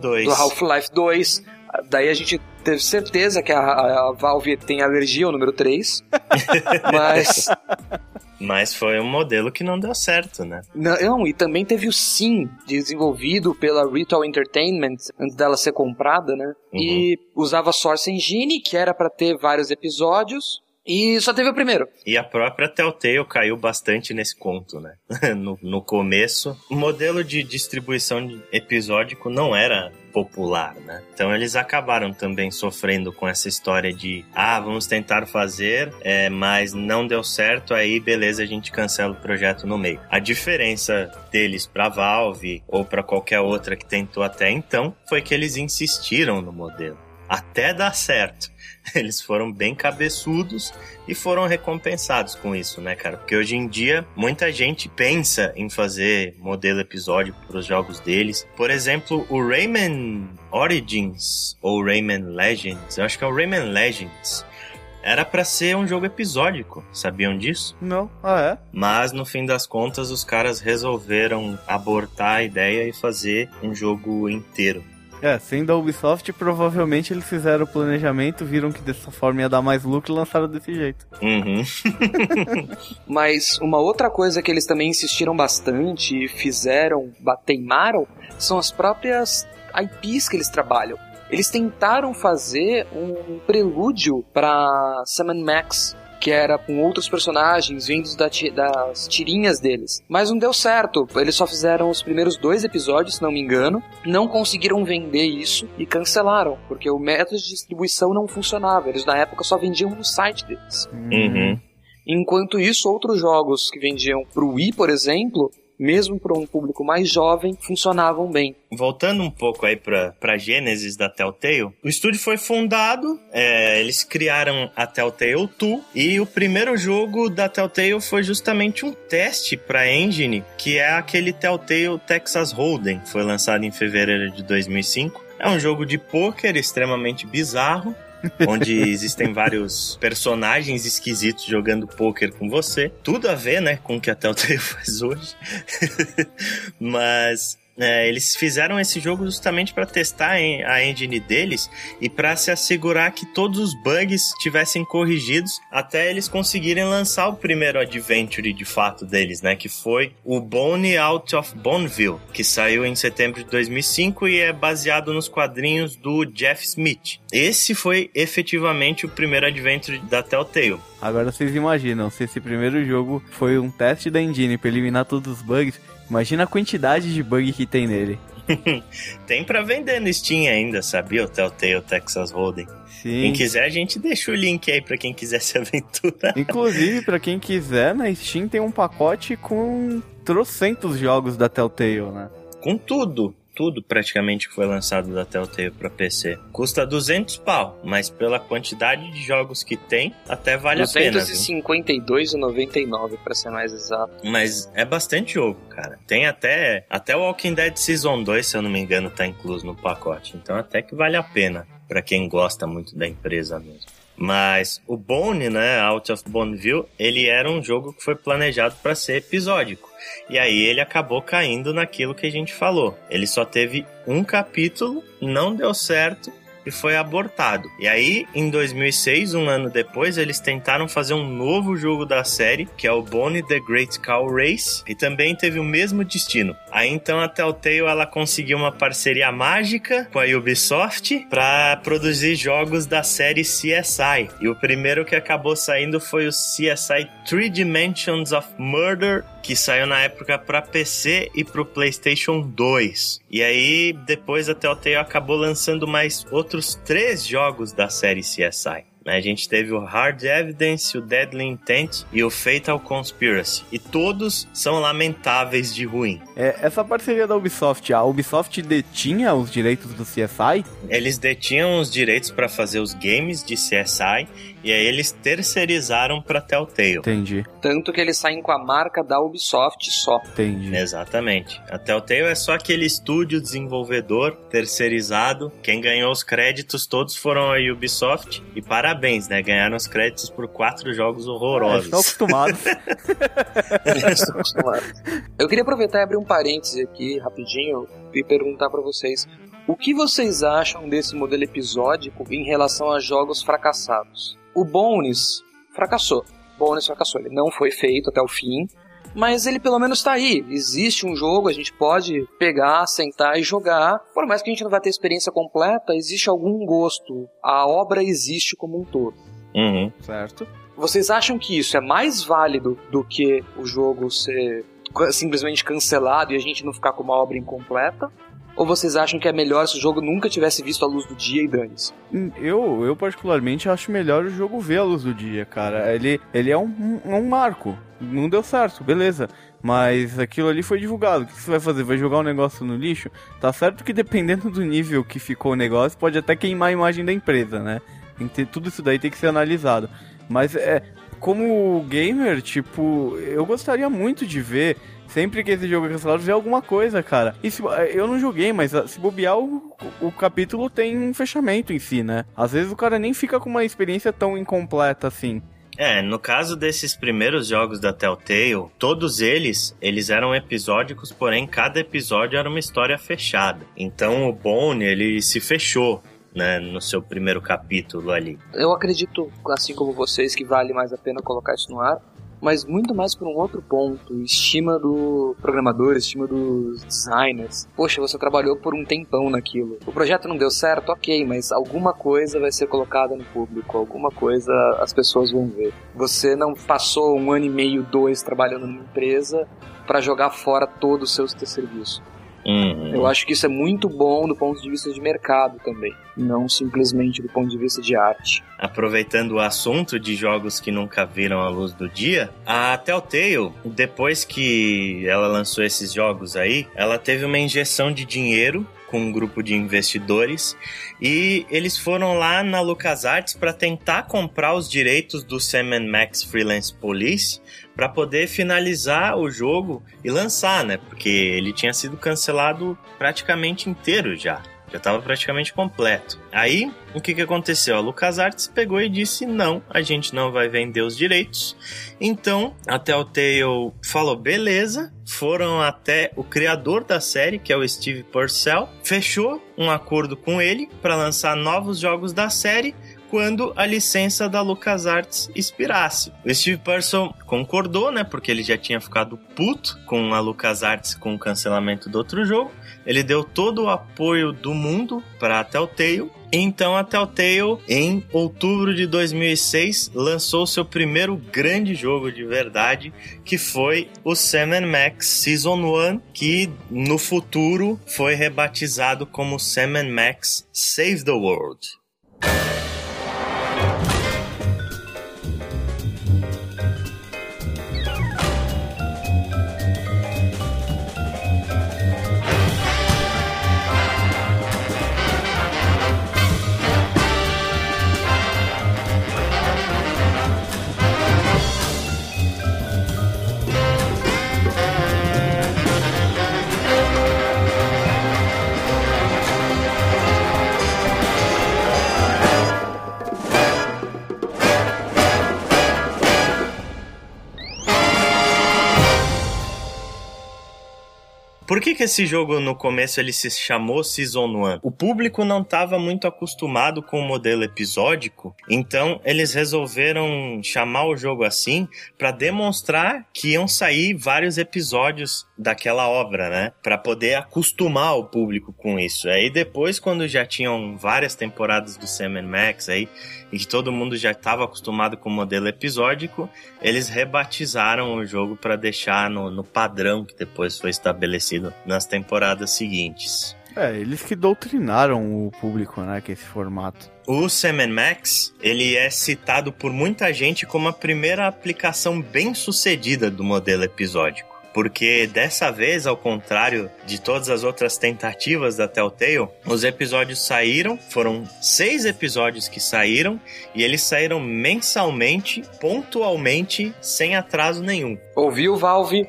2. Daí a gente teve certeza que a Valve tem alergia ao número 3, mas foi um modelo que não deu certo, né? Não, e também teve o Sim, desenvolvido pela Ritual Entertainment, antes dela ser comprada, né? Uhum. E usava Source Engine, que era pra ter vários episódios, e só teve o primeiro. E a própria Telltale caiu bastante nesse conto, né? No começo, o modelo de distribuição de episódico não era popular, né? Então eles acabaram também sofrendo com essa história de vamos tentar fazer, mas não deu certo, aí beleza, a gente cancela o projeto no meio. A diferença deles pra Valve ou pra qualquer outra que tentou até então foi que eles insistiram no modelo até dar certo. Eles foram bem cabeçudos e foram recompensados com isso, né, cara? Porque hoje em dia, muita gente pensa em fazer modelo episódico para os jogos deles. Por exemplo, o Rayman Origins, ou Rayman Legends, eu acho que é o Rayman Legends. Era pra ser um jogo episódico, sabiam disso? Não, é? Mas no fim das contas os caras resolveram abortar a ideia e fazer um jogo inteiro. É, sendo a Ubisoft, provavelmente eles fizeram o planejamento, viram que dessa forma ia dar mais lucro e lançaram desse jeito. Uhum. Mas uma outra coisa que eles também insistiram bastante e fizeram, teimaram, são as próprias IPs que eles trabalham. Eles tentaram fazer um prelúdio para Sam & Max, que era com outros personagens vindos das tirinhas deles. Mas não deu certo, eles só fizeram os primeiros 2 episódios, se não me engano, não conseguiram vender isso e cancelaram, porque o método de distribuição não funcionava, eles na época só vendiam no site deles. Uhum. Enquanto isso, outros jogos que vendiam pro Wii, por exemplo, mesmo para um público mais jovem, funcionavam bem. Voltando um pouco aí para a gênesis da Telltale, o estúdio foi fundado, eles criaram a Telltale Tool, e o primeiro jogo da Telltale foi justamente um teste para engine, que é aquele Telltale Texas Hold'em, foi lançado em fevereiro de 2005. É um jogo de pôquer extremamente bizarro, onde existem vários personagens esquisitos jogando pôquer com você. Tudo a ver, né, com o que a Telltale faz hoje. Mas eles fizeram esse jogo justamente para testar a engine deles e para se assegurar que todos os bugs tivessem corrigidos até eles conseguirem lançar o primeiro adventure de fato deles, né, que foi o Bone Out of Boneville, que saiu em setembro de 2005 e é baseado nos quadrinhos do Jeff Smith. Esse foi efetivamente o primeiro adventure da Telltale. Agora vocês imaginam, se esse primeiro jogo foi um teste da engine para eliminar todos os bugs, imagina a quantidade de bug que tem nele. Tem pra vender no Steam ainda, sabia? O Telltale Texas Hold'em. Sim. Quem quiser, a gente deixa o link aí pra quem quiser se aventurar. Inclusive, pra quem quiser, na Steam tem um pacote com trocentos jogos da Telltale, né? Com tudo. Tudo praticamente que foi lançado da Telltale para PC. Custa 200 pau, mas pela quantidade de jogos que tem, até vale a pena. 252,99 para ser mais exato. Mas é bastante jogo, cara. Tem até Walking Dead Season 2, se eu não me engano, tá incluso no pacote. Então até que vale a pena para quem gosta muito da empresa mesmo. Mas o Bone, né, Out of Boneville, ele era um jogo que foi planejado para ser episódico. E aí ele acabou caindo naquilo que a gente falou. Ele só teve um capítulo, não deu certo e foi abortado. E aí, em 2006, um ano depois, eles tentaram fazer um novo jogo da série, que é o Bone The Great Cow Race, e também teve o mesmo destino. Aí então a Telltale, ela conseguiu uma parceria mágica com a Ubisoft para produzir jogos da série CSI. E o primeiro que acabou saindo foi o CSI Three Dimensions of Murder, que saiu na época para PC e para o PlayStation 2. E aí, depois a Telltale acabou lançando mais outros 3 jogos da série CSI. A gente teve o Hard Evidence, o Deadly Intent e o Fatal Conspiracy. E todos são lamentáveis de ruim. Essa parceria da Ubisoft, a Ubisoft detinha os direitos do CSI? Eles detinham os direitos para fazer os games de CSI e aí eles terceirizaram para Telltale. Entendi. Tanto que eles saem com a marca da Ubisoft só. Entendi. Exatamente. A Telltale é só aquele estúdio desenvolvedor terceirizado. Quem ganhou os créditos todos foram a Ubisoft e parabéns, né? Ganharam os créditos por 4 jogos horrorosos. Estão acostumados. Estão acostumados. Eu queria aproveitar e abrir um parêntese aqui, rapidinho, e perguntar pra vocês o que vocês acham desse modelo episódico em relação a jogos fracassados. O Bones fracassou. Ele não foi feito até o fim, mas ele pelo menos tá aí. Existe um jogo, a gente pode pegar, sentar e jogar. Por mais que a gente não vai ter experiência completa, existe algum gosto. A obra existe como um todo. Uhum. Certo. Vocês acham que isso é mais válido do que o jogo ser simplesmente cancelado e a gente não ficar com uma obra incompleta? Ou vocês acham que é melhor se o jogo nunca tivesse visto a luz do dia e dane-se? Eu particularmente acho melhor o jogo ver a luz do dia, cara. Ele é um marco. Não deu certo, beleza. Mas aquilo ali foi divulgado. O que você vai fazer? Vai jogar um negócio no lixo? Tá certo que dependendo do nível que ficou o negócio, pode até queimar a imagem da empresa, né? Tudo isso daí tem que ser analisado. Mas como gamer, tipo, eu gostaria muito de ver Sempre que esse jogo é cancelado, vem alguma coisa, cara. E se, eu não joguei, mas se bobear, o capítulo tem um fechamento em si, né? Às vezes o cara nem fica com uma experiência tão incompleta assim. É, no caso desses primeiros jogos da Telltale, todos eles eram episódicos, porém cada episódio era uma história fechada. Então o Bone, ele se fechou, né, no seu primeiro capítulo ali. Eu acredito, assim como vocês, que vale mais a pena colocar isso no ar, mas muito mais por um outro ponto, estima do programador, estima dos designers. Poxa, você trabalhou por um tempão naquilo. O projeto não deu certo, ok, mas alguma coisa vai ser colocada no público, alguma coisa as pessoas vão ver. Você não passou 1 ano e meio, 2 trabalhando numa empresa para jogar fora todo o seu serviço. Eu acho que isso é muito bom do ponto de vista de mercado também, não simplesmente do ponto de vista de arte. Aproveitando o assunto de jogos que nunca viram a luz do dia, a Telltale, depois que ela lançou esses jogos aí, ela teve uma injeção de dinheiro com um grupo de investidores e eles foram lá na LucasArts para tentar comprar os direitos do Sam & Max Freelance Police para poder finalizar o jogo e lançar, né? Porque ele tinha sido cancelado praticamente inteiro já. Já estava praticamente completo. Aí, o que aconteceu? A LucasArts pegou e disse, não, a gente não vai vender os direitos. Então, a Telltale falou, beleza. Foram até o criador da série, que é o Steve Purcell. Fechou um acordo com ele para lançar novos jogos da série quando a licença da LucasArts expirasse. O Steve Purcell concordou, né? Porque ele já tinha ficado puto com a LucasArts com o cancelamento do outro jogo. Ele deu todo o apoio do mundo para a Telltale. Então a Telltale, em outubro de 2006, lançou seu primeiro grande jogo de verdade, que foi o Sam & Max Season 1, que no futuro foi rebatizado como Sam & Max Save the World. Por que esse jogo, no começo, ele se chamou Season 1? O público não estava muito acostumado com o modelo episódico, então eles resolveram chamar o jogo assim para demonstrar que iam sair vários episódios daquela obra, né? Para poder acostumar o público com isso. Aí depois, quando já tinham várias temporadas do Sam & Max aí, e que todo mundo já estava acostumado com o modelo episódico, eles rebatizaram o jogo para deixar no padrão que depois foi estabelecido nas temporadas seguintes. Eles que doutrinaram o público, né, com esse formato. O Sam & Max, ele é citado por muita gente como a primeira aplicação bem sucedida do modelo episódico, porque dessa vez, ao contrário de todas as outras tentativas da Telltale, os episódios saíram, foram 6 episódios que saíram, e eles saíram mensalmente, pontualmente, sem atraso nenhum. Ouviu, Valve?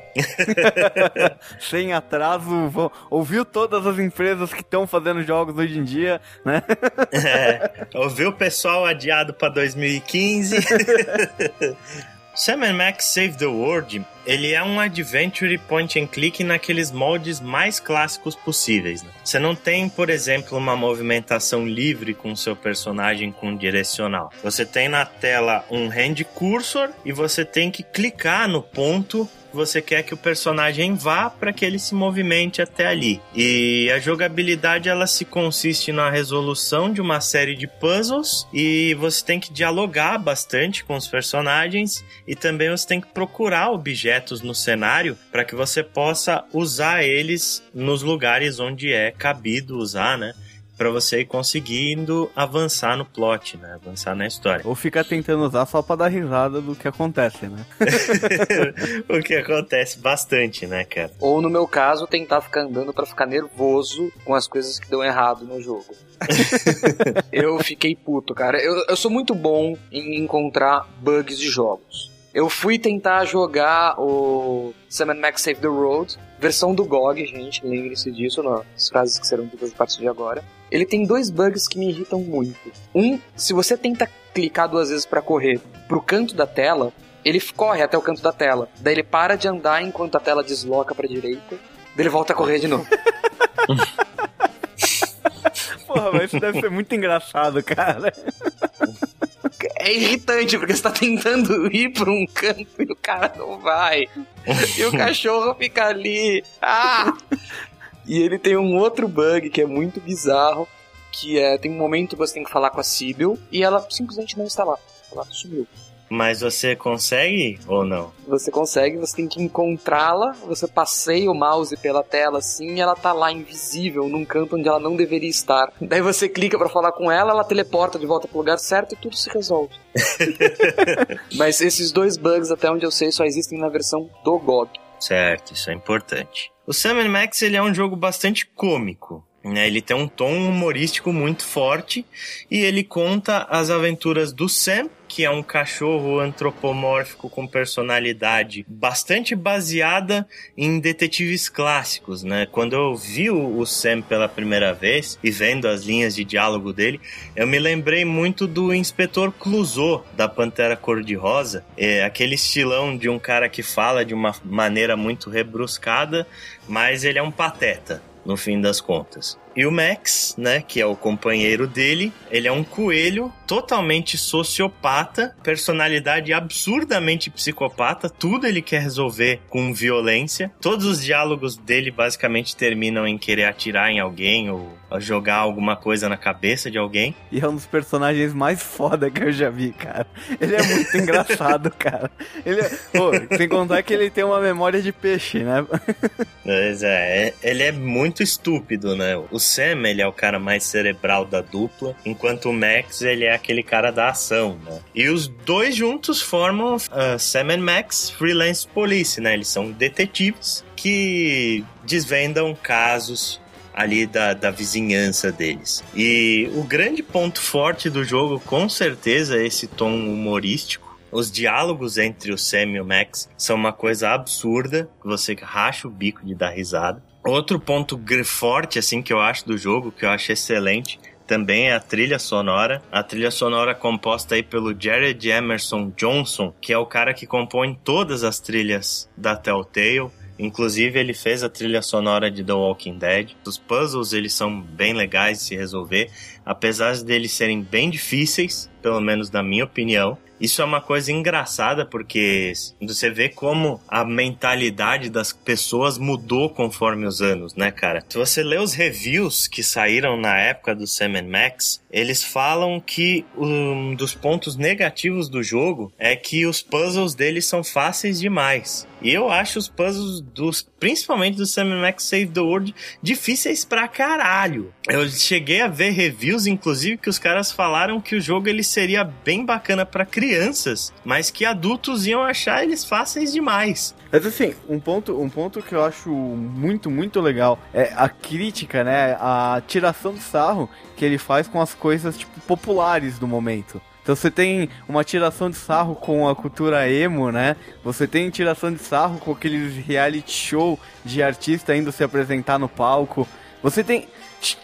Sem atraso. Ouviu todas as empresas que estão fazendo jogos hoje em dia, né? Ouviu o pessoal adiado para 2015. Sam & Max Save the World, ele é um adventure point and click naqueles moldes mais clássicos possíveis, né? Você não tem, por exemplo, uma movimentação livre com o seu personagem com um direcional. Você tem na tela um hand cursor e você tem que clicar no ponto você quer que o personagem vá para que ele se movimente até ali. E a jogabilidade, ela se consiste na resolução de uma série de puzzles e você tem que dialogar bastante com os personagens e também você tem que procurar objetos no cenário para que você possa usar eles nos lugares onde é cabido usar, né? Pra você ir conseguindo avançar no plot, né? Avançar na história. Ou ficar tentando usar só pra dar risada do que acontece, né? O que acontece bastante, né, cara? Ou, no meu caso, tentar ficar andando pra ficar nervoso com as coisas que dão errado no jogo. Eu fiquei puto, cara. Eu sou muito bom em encontrar bugs de jogos. Eu fui tentar jogar o Sam & Max Save the Road, versão do GOG, gente, lembrem-se disso nas frases que serão ditas a partir de agora. Ele tem dois bugs que me irritam muito. Um, se você tenta clicar duas vezes pra correr pro canto da tela, ele corre até o canto da tela. Daí ele para de andar enquanto a tela desloca pra direita, daí ele volta a correr de novo. Porra, mas isso deve ser muito engraçado, cara. É irritante, porque você tá tentando ir pra um canto e o cara não vai. E o cachorro fica ali. Ah! E ele tem um outro bug que é muito bizarro, que é, tem um momento que você tem que falar com a Sybil e ela simplesmente não está lá. Ela sumiu. Mas você consegue ou não? Você consegue, você tem que encontrá-la, você passeia o mouse pela tela assim e ela tá lá invisível, num canto onde ela não deveria estar. Daí você clica pra falar com ela, ela teleporta de volta pro lugar certo e tudo se resolve. Mas esses dois bugs, até onde eu sei, só existem na versão do GOG. Certo, isso é importante. O Sam & Max, ele é um jogo bastante cômico. Ele tem um tom humorístico muito forte e ele conta as aventuras do Sam, que é um cachorro antropomórfico com personalidade bastante baseada em detetives clássicos, né? Quando eu vi o Sam pela primeira vez e vendo as linhas de diálogo dele, eu me lembrei muito do Inspetor Clouseau, da Pantera Cor-de-Rosa, aquele estilão de um cara que fala de uma maneira muito rebruscada, mas ele é um pateta no fim das contas. E o Max, né, que é o companheiro dele, ele é um coelho totalmente sociopata, personalidade absurdamente psicopata, tudo ele quer resolver com violência. Todos os diálogos dele basicamente terminam em querer atirar em alguém ou jogar alguma coisa na cabeça de alguém. E é um dos personagens mais foda que eu já vi, cara. Ele é muito engraçado, cara. Ele é... Pô, sem contar que ele tem uma memória de peixe, né? Pois é, ele é muito estúpido, né? O Sam, ele é o cara mais cerebral da dupla, enquanto o Max, ele é aquele cara da ação, né? E os dois juntos formam Sam & Max Freelance Police, né? Eles são detetives que desvendam casos ali da vizinhança deles. E o grande ponto forte do jogo, com certeza, é esse tom humorístico. Os diálogos entre o Sam e o Max são uma coisa absurda, você racha o bico de dar risada. Outro ponto forte, assim, que eu acho do jogo, que eu acho excelente, também é a trilha sonora. A trilha sonora composta aí pelo Jared Emerson Johnson, que é o cara que compõe todas as trilhas da Telltale. Inclusive, ele fez a trilha sonora de The Walking Dead. Os puzzles, eles são bem legais de se resolver, apesar deles serem bem difíceis, pelo menos na minha opinião. Isso é uma coisa engraçada, porque você vê como a mentalidade das pessoas mudou conforme os anos, né, cara? Se você lê os reviews que saíram na época do Sam & Max, eles falam que um dos pontos negativos do jogo é que os puzzles deles são fáceis demais. E eu acho os puzzles, principalmente do Sam & Max Save the World, difíceis pra caralho. Eu cheguei a ver reviews, inclusive, que os caras falaram que o jogo ele seria bem bacana pra crianças, mas que adultos iam achar eles fáceis demais. Mas assim, um ponto que eu acho muito, muito legal é a crítica, né, a tiração do sarro que ele faz com as coisas, tipo, populares do momento. Então você tem uma tiração de sarro com a cultura emo, né? Você tem tiração de sarro com aqueles reality show de artista indo se apresentar no palco. Você tem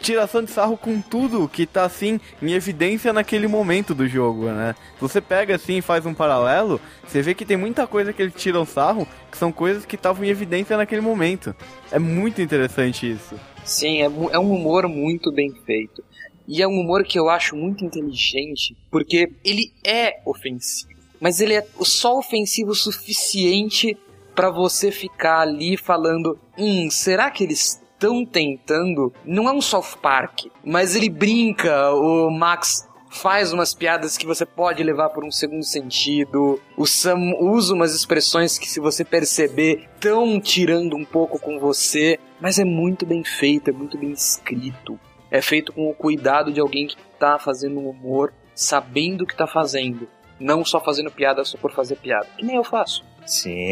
tiração de sarro com tudo que tá, assim, em evidência naquele momento do jogo, né? Se você pega, assim, e faz um paralelo, você vê que tem muita coisa que eles tiram sarro, que são coisas que estavam em evidência naquele momento. É muito interessante isso. Sim, é um humor muito bem feito. E é um humor que eu acho muito inteligente, porque ele é ofensivo, mas ele é só ofensivo o suficiente pra você ficar ali falando, será que eles estão tentando? Não é um South Park, mas ele brinca, o Max faz umas piadas que você pode levar por um segundo sentido, o Sam usa umas expressões que, se você perceber, estão tirando um pouco com você, mas é muito bem feito, é muito bem escrito. É feito com o cuidado de alguém que tá fazendo um humor, sabendo o que tá fazendo. Não só fazendo piada só por fazer piada. Que nem eu faço. Sim.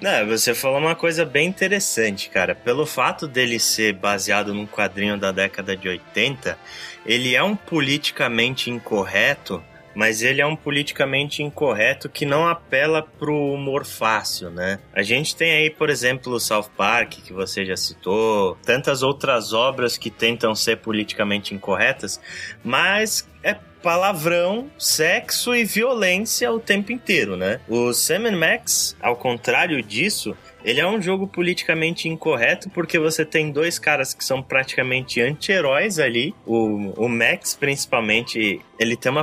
Não, você falou uma coisa bem interessante, cara. Pelo fato dele ser baseado num quadrinho da década de 80, ele é um politicamente incorreto, mas ele é um politicamente incorreto que não apela pro humor fácil, né? A gente tem aí, por exemplo, o South Park, que você já citou, tantas outras obras que tentam ser politicamente incorretas, mas é palavrão, sexo e violência o tempo inteiro, né? O Sam & Max, ao contrário disso, ele é um jogo politicamente incorreto porque você tem dois caras que são praticamente anti-heróis ali. O Max, principalmente, ele tem uma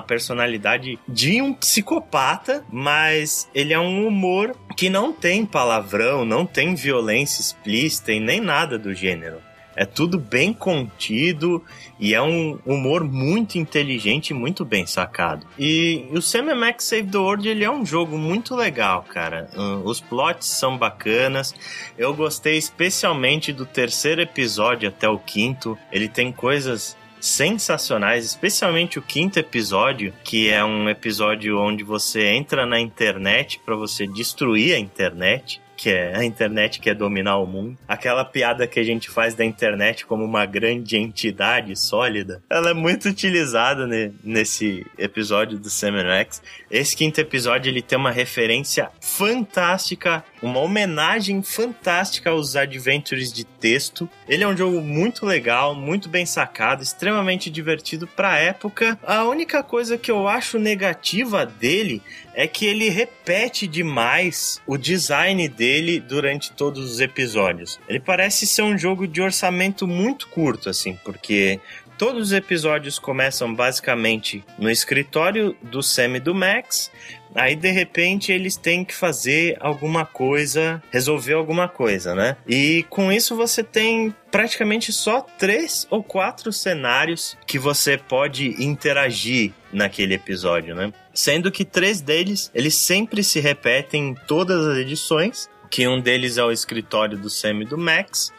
personalidade de um psicopata, mas ele é um humor que não tem palavrão, não tem violência explícita e nem nada do gênero. É tudo bem contido e é um humor muito inteligente e muito bem sacado. E o Sam & Max Save the World, ele é um jogo muito legal, cara. Os plots são bacanas. Eu gostei especialmente do terceiro episódio até o quinto. Ele tem coisas sensacionais, especialmente o quinto episódio, que é um episódio onde você entra na internet para você destruir a internet, que é a internet que é dominar o mundo. Aquela piada que a gente faz da internet como uma grande entidade sólida, ela é muito utilizada nesse episódio do Sam & Max. Esse quinto episódio, ele tem uma referência fantástica, uma homenagem fantástica aos adventures de texto. Ele é um jogo muito legal, muito bem sacado, extremamente divertido pra época. A única coisa que eu acho negativa dele é que ele repete demais o design dele durante todos os episódios. Ele parece ser um jogo de orçamento muito curto, assim, porque todos os episódios começam basicamente no escritório do Sam e do Max. Aí, de repente, eles têm que fazer alguma coisa, resolver alguma coisa, né? E com isso você tem praticamente só 3 ou 4 cenários que você pode interagir naquele episódio, né? Sendo que 3 deles, eles sempre se repetem em todas as edições, que um deles é o escritório do Sam e do Max,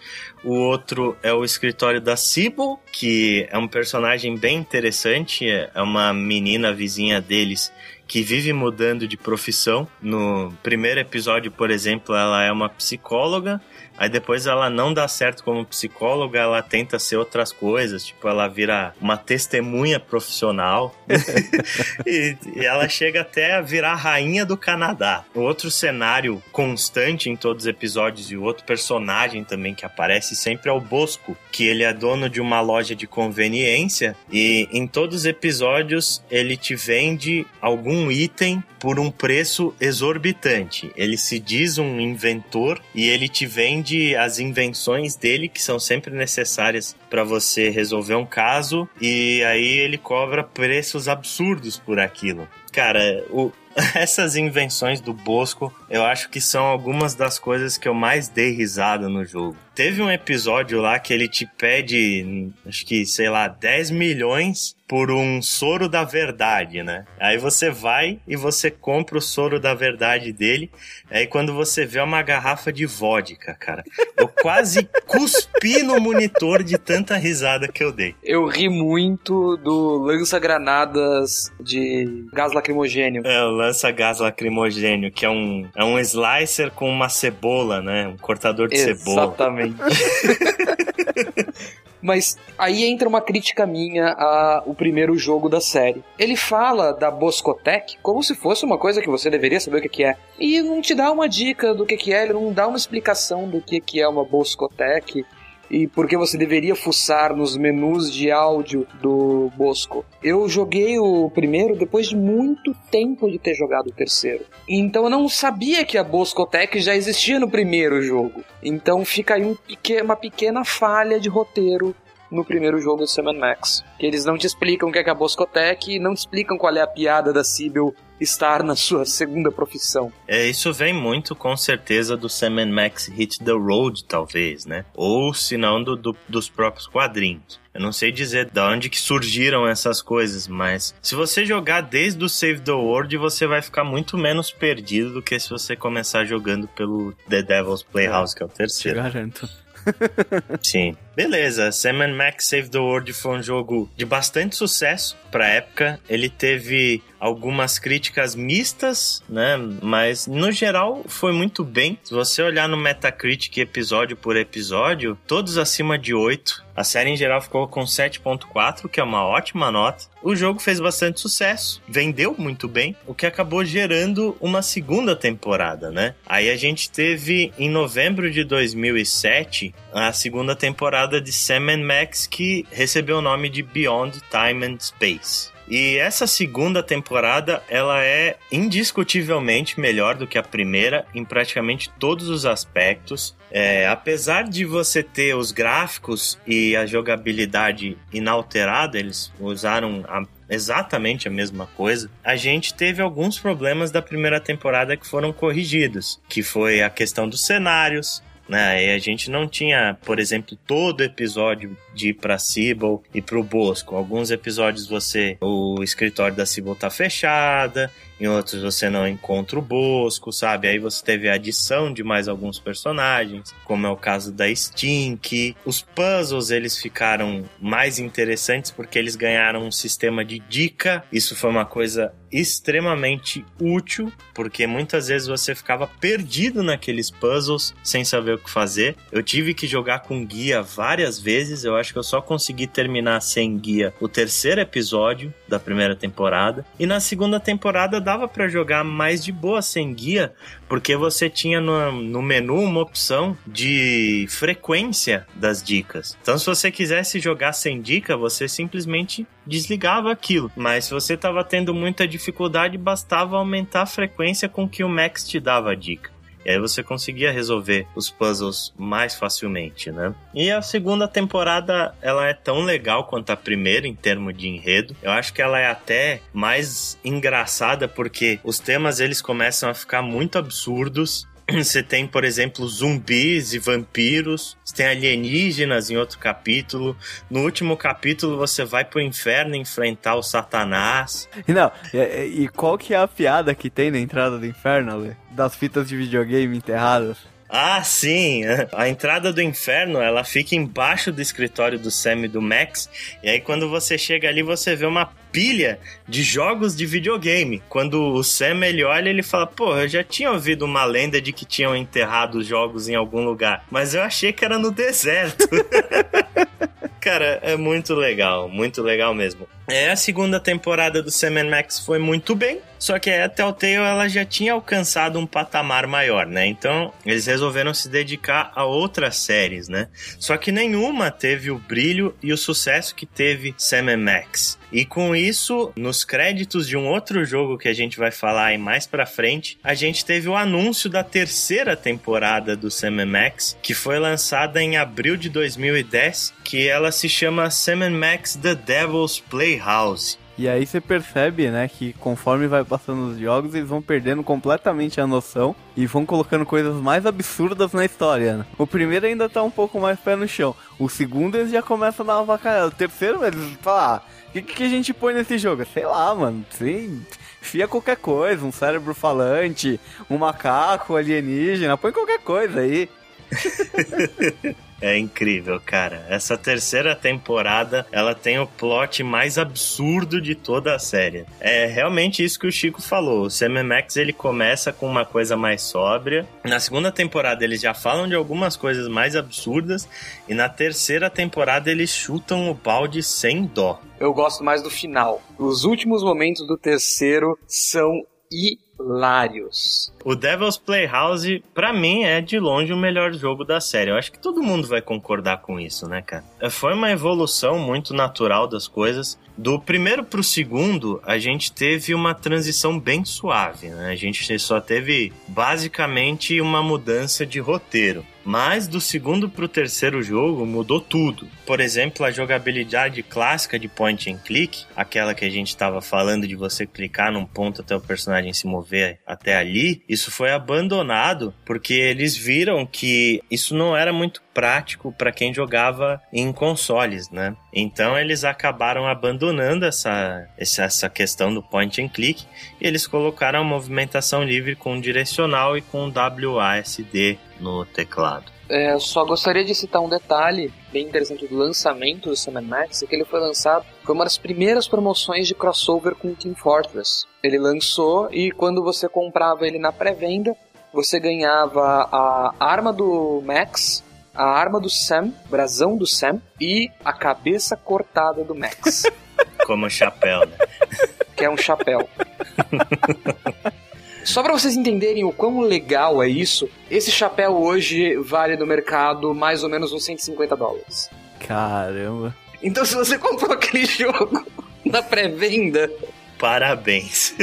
o outro é o escritório da Cibble, que é um personagem bem interessante, é uma menina vizinha deles que vive mudando de profissão. No primeiro episódio, por exemplo, ela é uma psicóloga, aí depois ela não dá certo como psicóloga, ela tenta ser outras coisas, tipo, ela vira uma testemunha profissional e ela chega até a virar a rainha do Canadá. Outro cenário constante em todos os episódios e outro personagem também que aparece sempre é o Bosco, que ele é dono de uma loja de conveniência e em todos os episódios ele te vende algum item por um preço exorbitante. Ele se diz um inventor e ele te vende as invenções dele, que são sempre necessárias para você resolver um caso, e aí ele cobra preços absurdos por aquilo. Cara, essas invenções do Bosco, eu acho que são algumas das coisas que eu mais dei risada no jogo. Teve um episódio lá que ele te pede, acho que, 10 milhões por um soro da verdade, né? Aí você vai e você compra o soro da verdade dele, aí quando você vê uma garrafa de vodka, cara, eu quase cuspi no monitor de tanta risada que eu dei. Eu ri muito do lança-granadas de gás lacrimogênio. É, o lança-gás lacrimogênio, que é um slicer com uma cebola, né? Um cortador de cebola. Exatamente. Mas aí entra uma crítica minha ao primeiro jogo da série. Ele fala da Boscotec como se fosse uma coisa que você deveria saber o que é. E não te dá uma dica do que é, ele não dá uma explicação do que é uma Boscotec e por que você deveria fuçar nos menus de áudio do Bosco. Eu joguei o primeiro depois de muito tempo de ter jogado o terceiro. Então eu não sabia que a Boscotec já existia no primeiro jogo. Então fica aí uma pequena falha de roteiro no primeiro jogo do Sam & Max. Que eles não te explicam o que é a Boscotec, não te explicam qual é a piada da Sybil estar na sua segunda profissão. É, isso vem muito, com certeza, do Sam & Max Hit the Road, talvez, né? Ou, se não, dos próprios quadrinhos. Eu não sei dizer de onde que surgiram essas coisas, mas se você jogar desde o Save the World, você vai ficar muito menos perdido do que se você começar jogando pelo The Devil's Playhouse, que é o terceiro. Te garanto. Sim. Beleza, Sam & Max Save the World foi um jogo de bastante sucesso pra época. Ele teve algumas críticas mistas, né? Mas, no geral, foi muito bem. Se você olhar no Metacritic episódio por episódio, todos acima de 8. A série, em geral, ficou com 7.4, que é uma ótima nota. O jogo fez bastante sucesso, vendeu muito bem, o que acabou gerando uma segunda temporada, né? Aí a gente teve, em novembro de 2007, a segunda temporada de Sam & Max, que recebeu o nome de Beyond Time and Space. E essa segunda temporada, ela é indiscutivelmente melhor do que a primeira em praticamente todos os aspectos. Apesar de você ter os gráficos e a jogabilidade inalterada, eles usaram exatamente a mesma coisa, a gente teve alguns problemas da primeira temporada que foram corrigidos, que foi a questão dos cenários, né? E a gente não tinha, por exemplo, todo episódio de ir pra Cibble e pro Bosco. Alguns episódios o escritório da Cibble tá fechada, em outros você não encontra o Bosco, sabe? Aí você teve a adição de mais alguns personagens, como é o caso da Stink. Os puzzles, eles ficaram mais interessantes porque eles ganharam um sistema de dica. Isso foi uma coisa extremamente útil, porque muitas vezes você ficava perdido naqueles puzzles, sem saber o que fazer. Eu tive que jogar com guia várias vezes, eu acho que eu só consegui terminar sem guia o terceiro episódio da primeira temporada. E na segunda temporada dava pra jogar mais de boa sem guia, porque você tinha no menu uma opção de frequência das dicas. Então, se você quisesse jogar sem dica, você simplesmente desligava aquilo. Mas se você estava tendo muita dificuldade, bastava aumentar a frequência com que o Max te dava a dica. E aí você conseguia resolver os puzzles mais facilmente, né? E a segunda temporada, ela é tão legal quanto a primeira em termos de enredo. Eu acho que ela é até mais engraçada porque os temas, eles começam a ficar muito absurdos. Você tem, por exemplo, zumbis e vampiros. Você tem alienígenas em outro capítulo. No último capítulo, você vai pro inferno enfrentar o Satanás. Não, e qual que é a piada que tem na entrada do inferno, Ale? Das fitas de videogame enterradas? Ah, sim! A entrada do inferno, ela fica embaixo do escritório do Sam e do Max. E aí, quando você chega ali, você vê uma pilha de jogos de videogame. Quando o Sam, ele olha, ele fala: pô, eu já tinha ouvido uma lenda de que tinham enterrado os jogos em algum lugar, mas eu achei que era no deserto. Cara, é muito legal mesmo. A segunda temporada do Sam & Max foi muito bem, só que a Telltale, ela já tinha alcançado um patamar maior, né? Então, eles resolveram se dedicar a outras séries, né? Só que nenhuma teve o brilho e o sucesso que teve Sam & Max. E com isso, nos créditos de um outro jogo que a gente vai falar aí mais pra frente, a gente teve o anúncio da terceira temporada do Sam & Max, que foi lançada em abril de 2010, que ela se chama Sam & Max The Devil's Playhouse. E aí você percebe, né, que conforme vai passando os jogos, eles vão perdendo completamente a noção e vão colocando coisas mais absurdas na história, né? O primeiro ainda tá um pouco mais pé no chão. O segundo, eles já começam a dar uma vacalhada. O terceiro, eles falam: o que a gente põe nesse jogo? Sei lá, mano. Sim, enfia qualquer coisa. Um cérebro falante, um macaco alienígena. Põe qualquer coisa aí. É incrível, cara. Essa terceira temporada, ela tem o plot mais absurdo de toda a série. É realmente isso que o Chico falou. O Sam & Max, ele começa com uma coisa mais sóbria. Na segunda temporada, eles já falam de algumas coisas mais absurdas. E na terceira temporada, eles chutam o balde sem dó. Eu gosto mais do final. Os últimos momentos do terceiro são hilários. O Devil's Playhouse, pra mim, é de longe o melhor jogo da série. Eu acho que todo mundo vai concordar com isso, né, cara? Foi uma evolução muito natural das coisas. Do primeiro pro segundo, a gente teve uma transição bem suave, né? A gente só teve, basicamente, uma mudança de roteiro. Mas do segundo pro terceiro jogo mudou tudo. Por exemplo, a jogabilidade clássica de point and click, aquela que a gente estava falando de você clicar num ponto até o personagem se mover até ali, isso foi abandonado porque eles viram que isso não era muito prático para quem jogava em consoles, né? Então eles acabaram abandonando essa questão do point and click e eles colocaram a movimentação livre com direcional e com WASD no teclado. Só gostaria de citar um detalhe bem interessante do lançamento do Sam & Max, é que ele foi lançado, foi uma das primeiras promoções de crossover com o Team Fortress. Ele lançou e quando você comprava ele na pré-venda, você ganhava a arma do Max, a arma do Sam, brasão do Sam e a cabeça cortada do Max. Como um chapéu, né? Que é um chapéu. Só pra vocês entenderem o quão legal é isso, esse chapéu hoje vale no mercado mais ou menos uns $150. Caramba. Então se você comprou aquele jogo na pré-venda... Parabéns.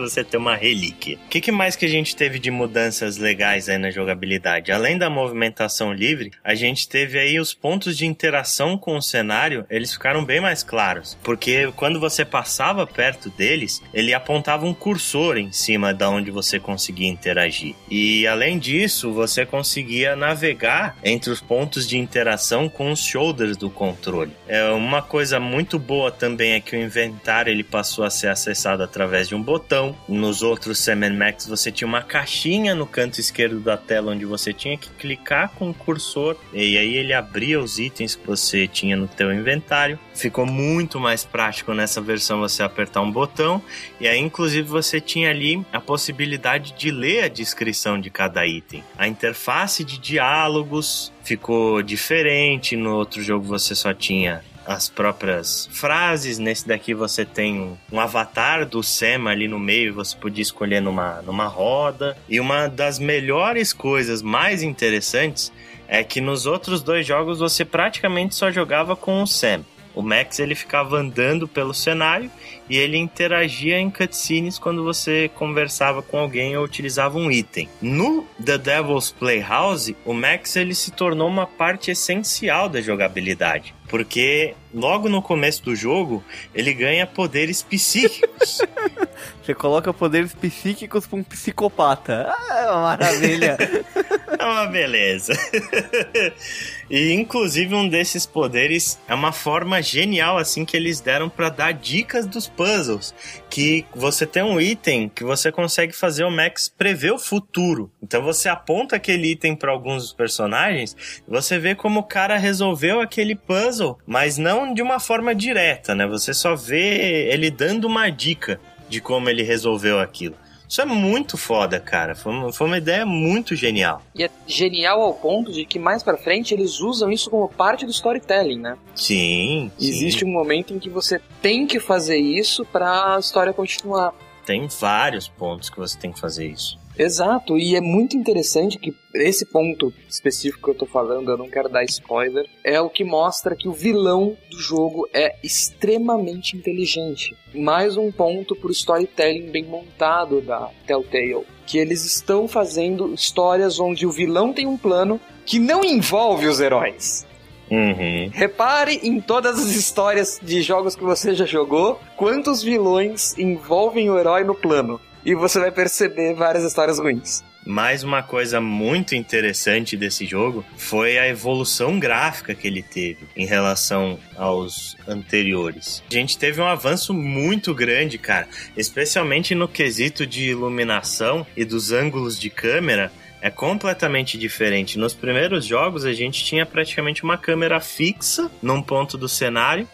Você tem uma relíquia. O que mais que a gente teve de mudanças legais aí na jogabilidade? Além da movimentação livre, a gente teve aí os pontos de interação com o cenário, eles ficaram bem mais claros. Porque quando você passava perto deles, ele apontava um cursor em cima de onde você conseguia interagir. E além disso, você conseguia navegar entre os pontos de interação com os shoulders do controle. Uma coisa muito boa também é que o inventário ele passou a ser acessado através de um botão. Nos outros Sam & Max você tinha uma caixinha no canto esquerdo da tela onde você tinha que clicar com o cursor e aí ele abria os itens que você tinha no teu inventário. Ficou muito mais prático nessa versão você apertar um botão e aí inclusive você tinha ali a possibilidade de ler a descrição de cada item. A interface de diálogos ficou diferente, no outro jogo você só tinha as próprias frases, nesse daqui você tem um avatar do Sam ali no meio, você podia escolher numa roda. E uma das melhores coisas, mais interessantes, é que nos outros dois jogos você praticamente só jogava com o Sam. O Max ele ficava andando pelo cenário e ele interagia em cutscenes quando você conversava com alguém ou utilizava um item. No The Devil's Playhouse, o Max ele se tornou uma parte essencial da jogabilidade, porque logo no começo do jogo ele ganha poderes psíquicos. Você coloca poderes psíquicos pra um psicopata. Ah, é uma maravilha. É uma beleza. E inclusive um desses poderes é uma forma genial assim que eles deram pra dar dicas dos puzzles. Que você tem um item que você consegue fazer o Max prever o futuro. Então você aponta aquele item pra alguns dos personagens e você vê como o cara resolveu aquele puzzle, mas não de uma forma direta, né? Você só vê ele dando uma dica de como ele resolveu aquilo. Isso é muito foda, cara. Foi uma ideia muito genial. E é genial ao ponto de que mais pra frente eles usam isso como parte do storytelling, né? Sim. Existe um momento em que você tem que fazer isso pra a história continuar. Tem vários pontos que você tem que fazer isso. Exato, e é muito interessante que esse ponto específico que eu tô falando, eu não quero dar spoiler, é o que mostra que o vilão do jogo é extremamente inteligente. Mais um ponto pro storytelling bem montado da Telltale, que eles estão fazendo histórias onde o vilão tem um plano que não envolve os heróis. Uhum. Repare em todas as histórias de jogos que você já jogou, quantos vilões envolvem o herói no plano. E você vai perceber várias histórias ruins. Mais uma coisa muito interessante desse jogo foi a evolução gráfica que ele teve em relação aos anteriores. A gente teve um avanço muito grande, cara, especialmente no quesito de iluminação e dos ângulos de câmera. É completamente diferente. Nos primeiros jogos a gente tinha praticamente uma câmera fixa num ponto do cenário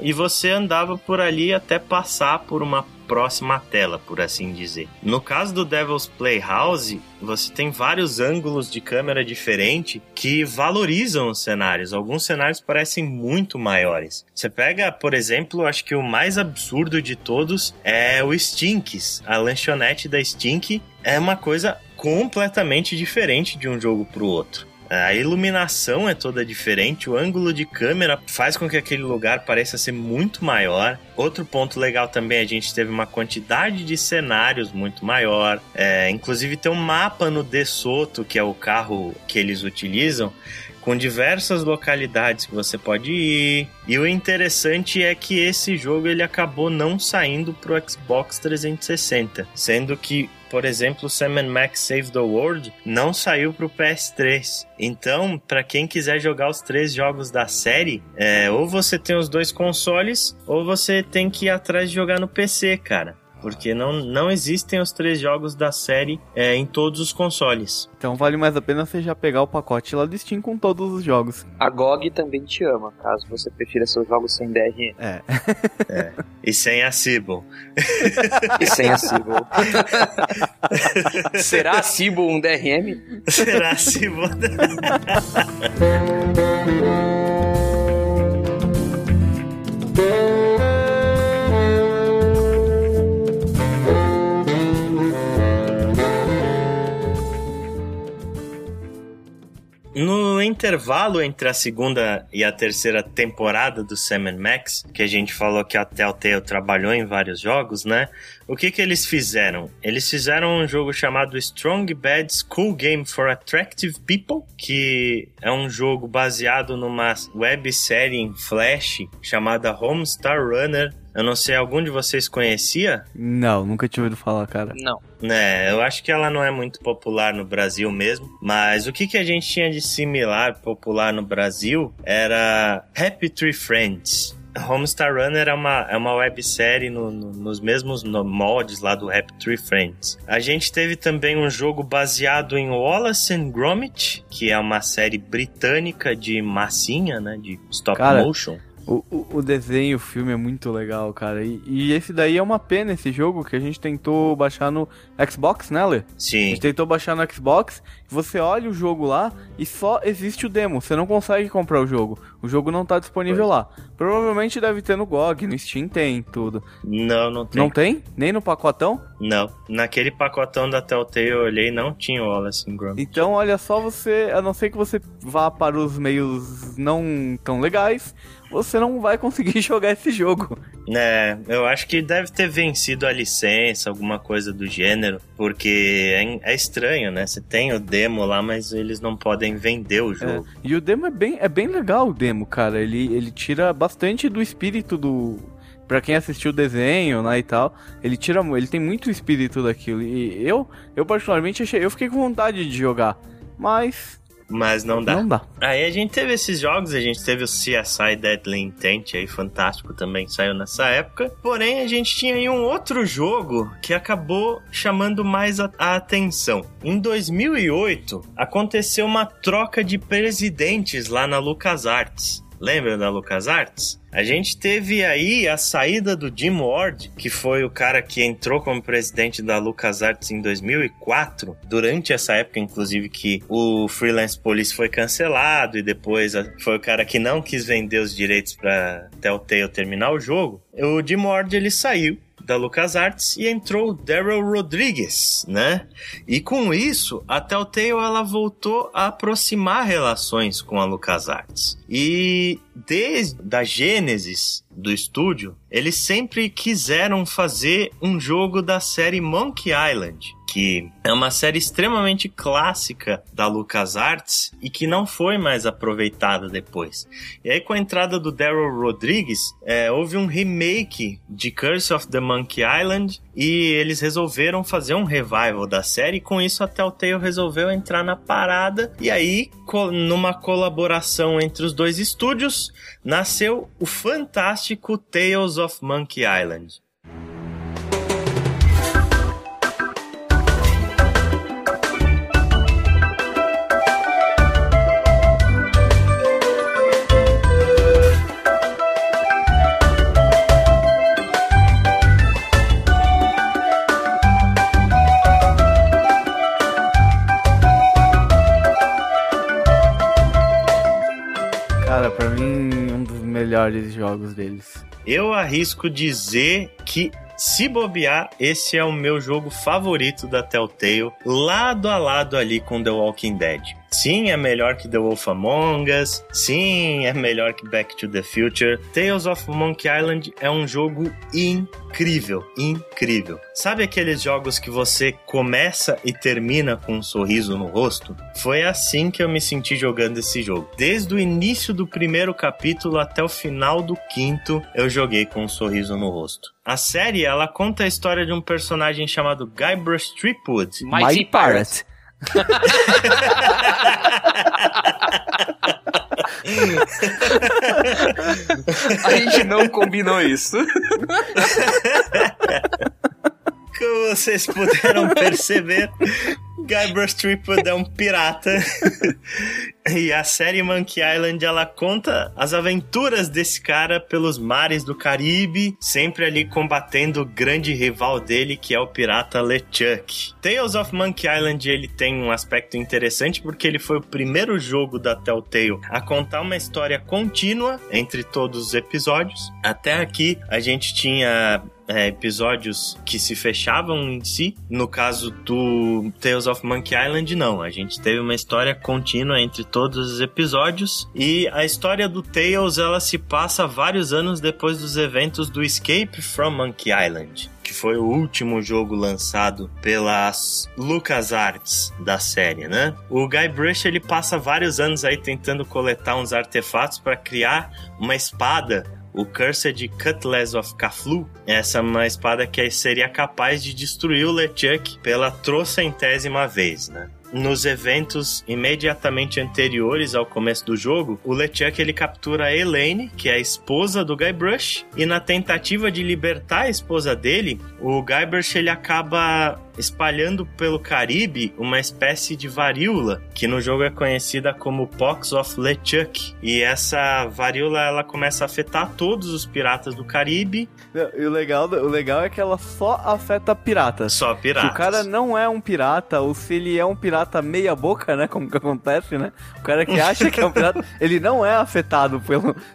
e você andava por ali até passar por uma próxima tela, por assim dizer. No caso do Devil's Playhouse, você tem vários ângulos de câmera diferente que valorizam os cenários. Alguns cenários parecem muito maiores. Você pega, por exemplo, acho que o mais absurdo de todos é o Stinks. A lanchonete da Stink é uma coisa completamente diferente de um jogo pro outro. A iluminação é toda diferente, o ângulo de câmera faz com que aquele lugar pareça ser muito maior. Outro ponto legal também, a gente teve uma quantidade de cenários muito maior. Inclusive tem um mapa no DeSoto, que é o carro que eles utilizam, com diversas localidades que você pode ir. E o interessante é que esse jogo ele acabou não saindo pro Xbox 360, sendo que, por exemplo, Sam & Max Save the World não saiu para o PS3. Então, para quem quiser jogar os três jogos da série, ou você tem os dois consoles, ou você tem que ir atrás de jogar no PC, cara. Porque não existem os 3 jogos da série em todos os consoles. Então vale mais a pena você já pegar o pacote lá do Steam com todos os jogos. A GOG também te ama, caso você prefira seus jogos sem DRM. É. E sem a Cibble. Será a Cibble um DRM? Será a Cibble? No intervalo entre a segunda e a terceira temporada do Sam & Max, que a gente falou que a Telltale trabalhou em vários jogos, né? O que eles fizeram? Eles fizeram um jogo chamado Strong Bad School Game for Attractive People, que é um jogo baseado numa websérie em Flash chamada Homestar Runner. Eu não sei, algum de vocês conhecia? Não, nunca tinha ouvido falar, cara. Não. É, eu acho que ela não é muito popular no Brasil mesmo, mas o que a gente tinha de similar popular no Brasil era Happy Tree Friends. Homestar Runner é uma websérie nos mesmos mods lá do Happy Tree Friends. A gente teve também um jogo baseado em Wallace and Gromit, que é uma série britânica de massinha, né, de stop motion. O desenho, o filme é muito legal, cara. E esse daí é uma pena, esse jogo, que a gente tentou baixar no Xbox, né, Lê? Sim. A gente tentou baixar no Xbox, você olha o jogo lá e só existe o demo. Você não consegue comprar o jogo. O jogo não tá disponível lá. Provavelmente deve ter no GOG, no Steam tem tudo. Não tem. Não tem? Nem no pacotão? Não. Naquele pacotão da Telltale eu olhei, não tinha o Wallace & Gromit. Então, olha só, você... A não ser que você vá para os meios não tão legais... Você não vai conseguir jogar esse jogo. É, eu acho que deve ter vencido a licença, alguma coisa do gênero, porque é estranho, né? Você tem o demo lá, mas eles não podem vender o jogo. É, e o demo é bem legal, o demo, cara. Ele tira bastante do espírito do... Pra quem assistiu o desenho, né, e tal, ele tem muito espírito daquilo. E eu particularmente, eu fiquei com vontade de jogar, mas não dá. Aí a gente teve esses jogos, a gente teve o CSI Deadly Intent, aí fantástico também, saiu nessa época. Porém, a gente tinha aí um outro jogo que acabou chamando mais a atenção. Em 2008, aconteceu uma troca de presidentes lá na LucasArts. Lembra da LucasArts? A gente teve aí a saída do Jim Ward, que foi o cara que entrou como presidente da LucasArts em 2004, durante essa época, inclusive, que o Freelance Police foi cancelado e depois foi o cara que não quis vender os direitos para Telltale terminar o jogo. O Jim Ward, ele saiu da LucasArts e entrou o Daryl Rodrigues, né? E com isso, a Telltale ela voltou a aproximar relações com a LucasArts. E desde a gênesis do estúdio, eles sempre quiseram fazer um jogo da série Monkey Island, que é uma série extremamente clássica da LucasArts e que não foi mais aproveitada depois. E aí, com a entrada do Daryl Rodrigues, houve um remake de Curse of the Monkey Island e eles resolveram fazer um revival da série. E com isso, a Telltale resolveu entrar na parada. E aí, numa colaboração entre os dois estúdios, nasceu o fantástico Tales of Monkey Island. Melhores jogos deles. Eu arrisco dizer que, se bobear, esse é o meu jogo favorito da Telltale, lado a lado ali com The Walking Dead. Sim, é melhor que The Wolf Among Us. Sim, é melhor que Back to the Future. Tales of Monkey Island é um jogo incrível. Sabe aqueles jogos que você começa e termina com um sorriso no rosto? Foi assim que eu me senti jogando esse jogo. Desde o início do primeiro capítulo até o final do quinto, eu joguei com um sorriso no rosto. A série, ela conta a história de um personagem chamado Guybrush Threepwood. Mighty Parrot. A gente não combinou isso. vocês puderam perceber, Guybrush Threepwood é um pirata. E a série Monkey Island, ela conta as aventuras desse cara pelos mares do Caribe, sempre ali combatendo o grande rival dele, que é o pirata LeChuck. Tales of Monkey Island, ele tem um aspecto interessante, porque ele foi o primeiro jogo da Telltale a contar uma história contínua entre todos os episódios. Até aqui, a gente tinha... episódios que se fechavam em si. No caso do Tales of Monkey Island, não. A gente teve uma história contínua entre todos os episódios, e a história do Tales, ela se passa vários anos depois dos eventos do Escape from Monkey Island, que foi o último jogo lançado pelas LucasArts da série, né? O Guybrush, ele passa vários anos aí tentando coletar uns artefatos para criar uma espada, o Cursed Cutlass of Cthulhu. Essa é uma espada que seria capaz de destruir o LeChuck pela trocentésima vez, né? Nos eventos imediatamente anteriores ao começo do jogo, o LeChuck, ele captura a Elaine, que é a esposa do Guybrush, e na tentativa de libertar a esposa dele, o Guybrush, ele acaba espalhando pelo Caribe uma espécie de varíola, que no jogo é conhecida como Pox of LeChuck, e essa varíola, ela começa a afetar todos os piratas do Caribe. E o legal é que ela só afeta piratas. Só piratas. Se o cara não é um pirata, ou se ele é um pirata meia boca, né, como que acontece, né? O cara que acha que é um pirata, ele não é afetado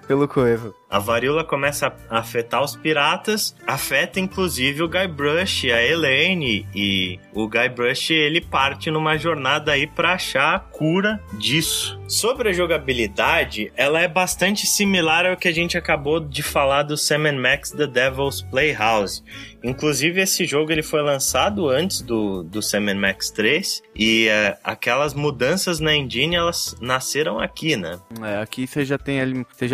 pelo coisa. A varíola começa a afetar os piratas, afeta inclusive o Guybrush, a Elaine, e o Guybrush, ele parte numa jornada aí pra achar a cura disso. Sobre a jogabilidade, ela é bastante similar ao que a gente acabou de falar do Sam & Max The Devil's Playhouse. Inclusive, esse jogo, ele foi lançado antes do Sam & Max 3, e aquelas mudanças na engine, elas nasceram aqui, né? É, aqui você já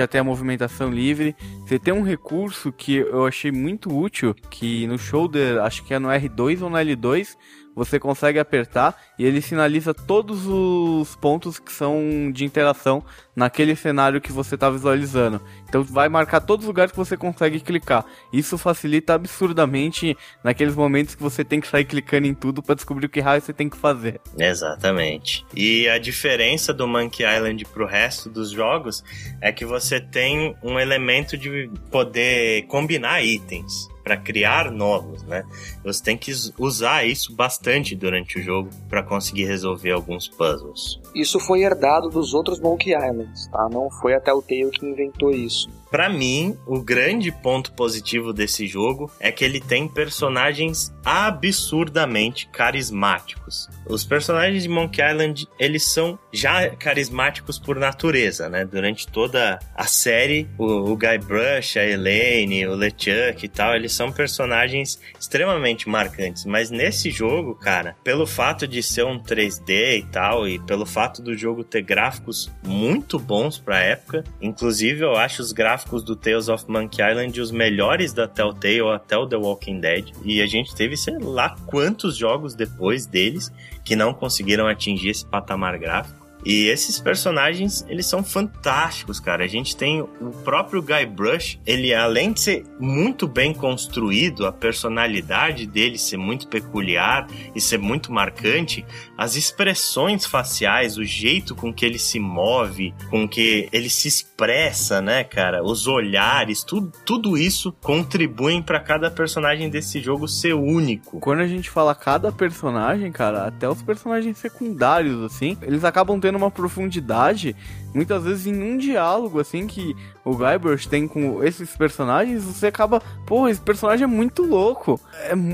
tem a movimentação livre, você tem um recurso que eu achei muito útil, que no shoulder, acho que é no R2 ou no L2, você consegue apertar e ele sinaliza todos os pontos que são de interação naquele cenário que você está visualizando. Então vai marcar todos os lugares que você consegue clicar. Isso facilita absurdamente naqueles momentos que você tem que sair clicando em tudo para descobrir o que raio você tem que fazer. Exatamente. E a diferença do Monkey Island pro resto dos jogos é que você tem um elemento de poder combinar itens para criar novos, né? Você tem que usar isso bastante durante o jogo para conseguir resolver alguns puzzles. Isso foi herdado dos outros Monkey Islands, tá? Não foi a Telltale que inventou isso. Para mim, o grande ponto positivo desse jogo é que ele tem personagens absurdamente carismáticos. Os personagens de Monkey Island, eles são já carismáticos por natureza, né? Durante toda a série, o Guybrush, a Elaine, o LeChuck e tal, eles são personagens extremamente marcantes. Mas nesse jogo, cara, pelo fato de ser um 3D e tal, e pelo fato do jogo ter gráficos muito bons pra época, inclusive eu acho os gráficos do Tales of Monkey Island os melhores da Telltale até o The Walking Dead, e a gente teve sei lá quantos jogos depois deles que não conseguiram atingir esse patamar gráfico. E esses personagens, eles são fantásticos, cara. A gente tem o próprio Guybrush, ele, além de ser muito bem construído, a personalidade dele ser muito peculiar e ser muito marcante, as expressões faciais, o jeito com que ele se move, com que ele se expressa, né, cara? Os olhares, tudo isso contribuem pra cada personagem desse jogo ser único. Quando a gente fala cada personagem, cara, até os personagens secundários, assim, eles acabam tendo uma profundidade, muitas vezes em um diálogo, assim, que o Guybrush tem com esses personagens, você acaba, pô, esse personagem é muito louco.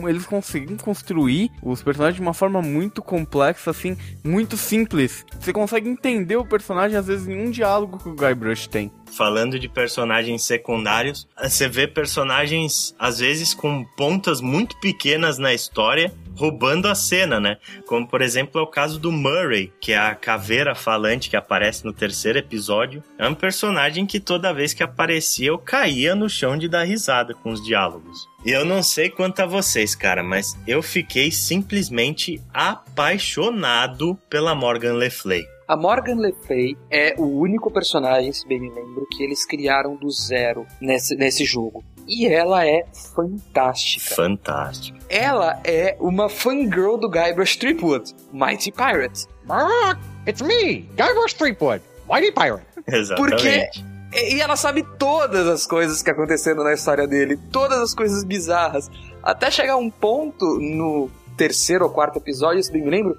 Eles conseguem construir os personagens de uma forma muito complexa, assim, muito simples. Você consegue entender o personagem, às vezes, em um diálogo que o Guybrush tem. Falando de personagens secundários, você vê personagens, às vezes, com pontas muito pequenas na história, roubando a cena, né? Como, por exemplo, é o caso do Murray, que é a caveira falante que aparece no terceiro episódio. É um personagem que toda vez que aparecia, eu caía no chão de dar risada com os diálogos. E eu não sei quanto a vocês, cara, mas eu fiquei simplesmente apaixonado pela Morgan Le Fay. A Morgan Le Fay é o único personagem, se bem me lembro, que eles criaram do zero nesse jogo. e ela é fantástica. Fantástica. Ela é uma fangirl do Guybrush Threepwood, Mighty Pirate. Ah, it's me, Guybrush Threepwood, Mighty Pirate. Exatamente. Porque... E ela sabe todas as coisas que aconteceram na história dele, todas as coisas bizarras, até chegar um ponto no terceiro ou quarto episódio, se bem me lembro,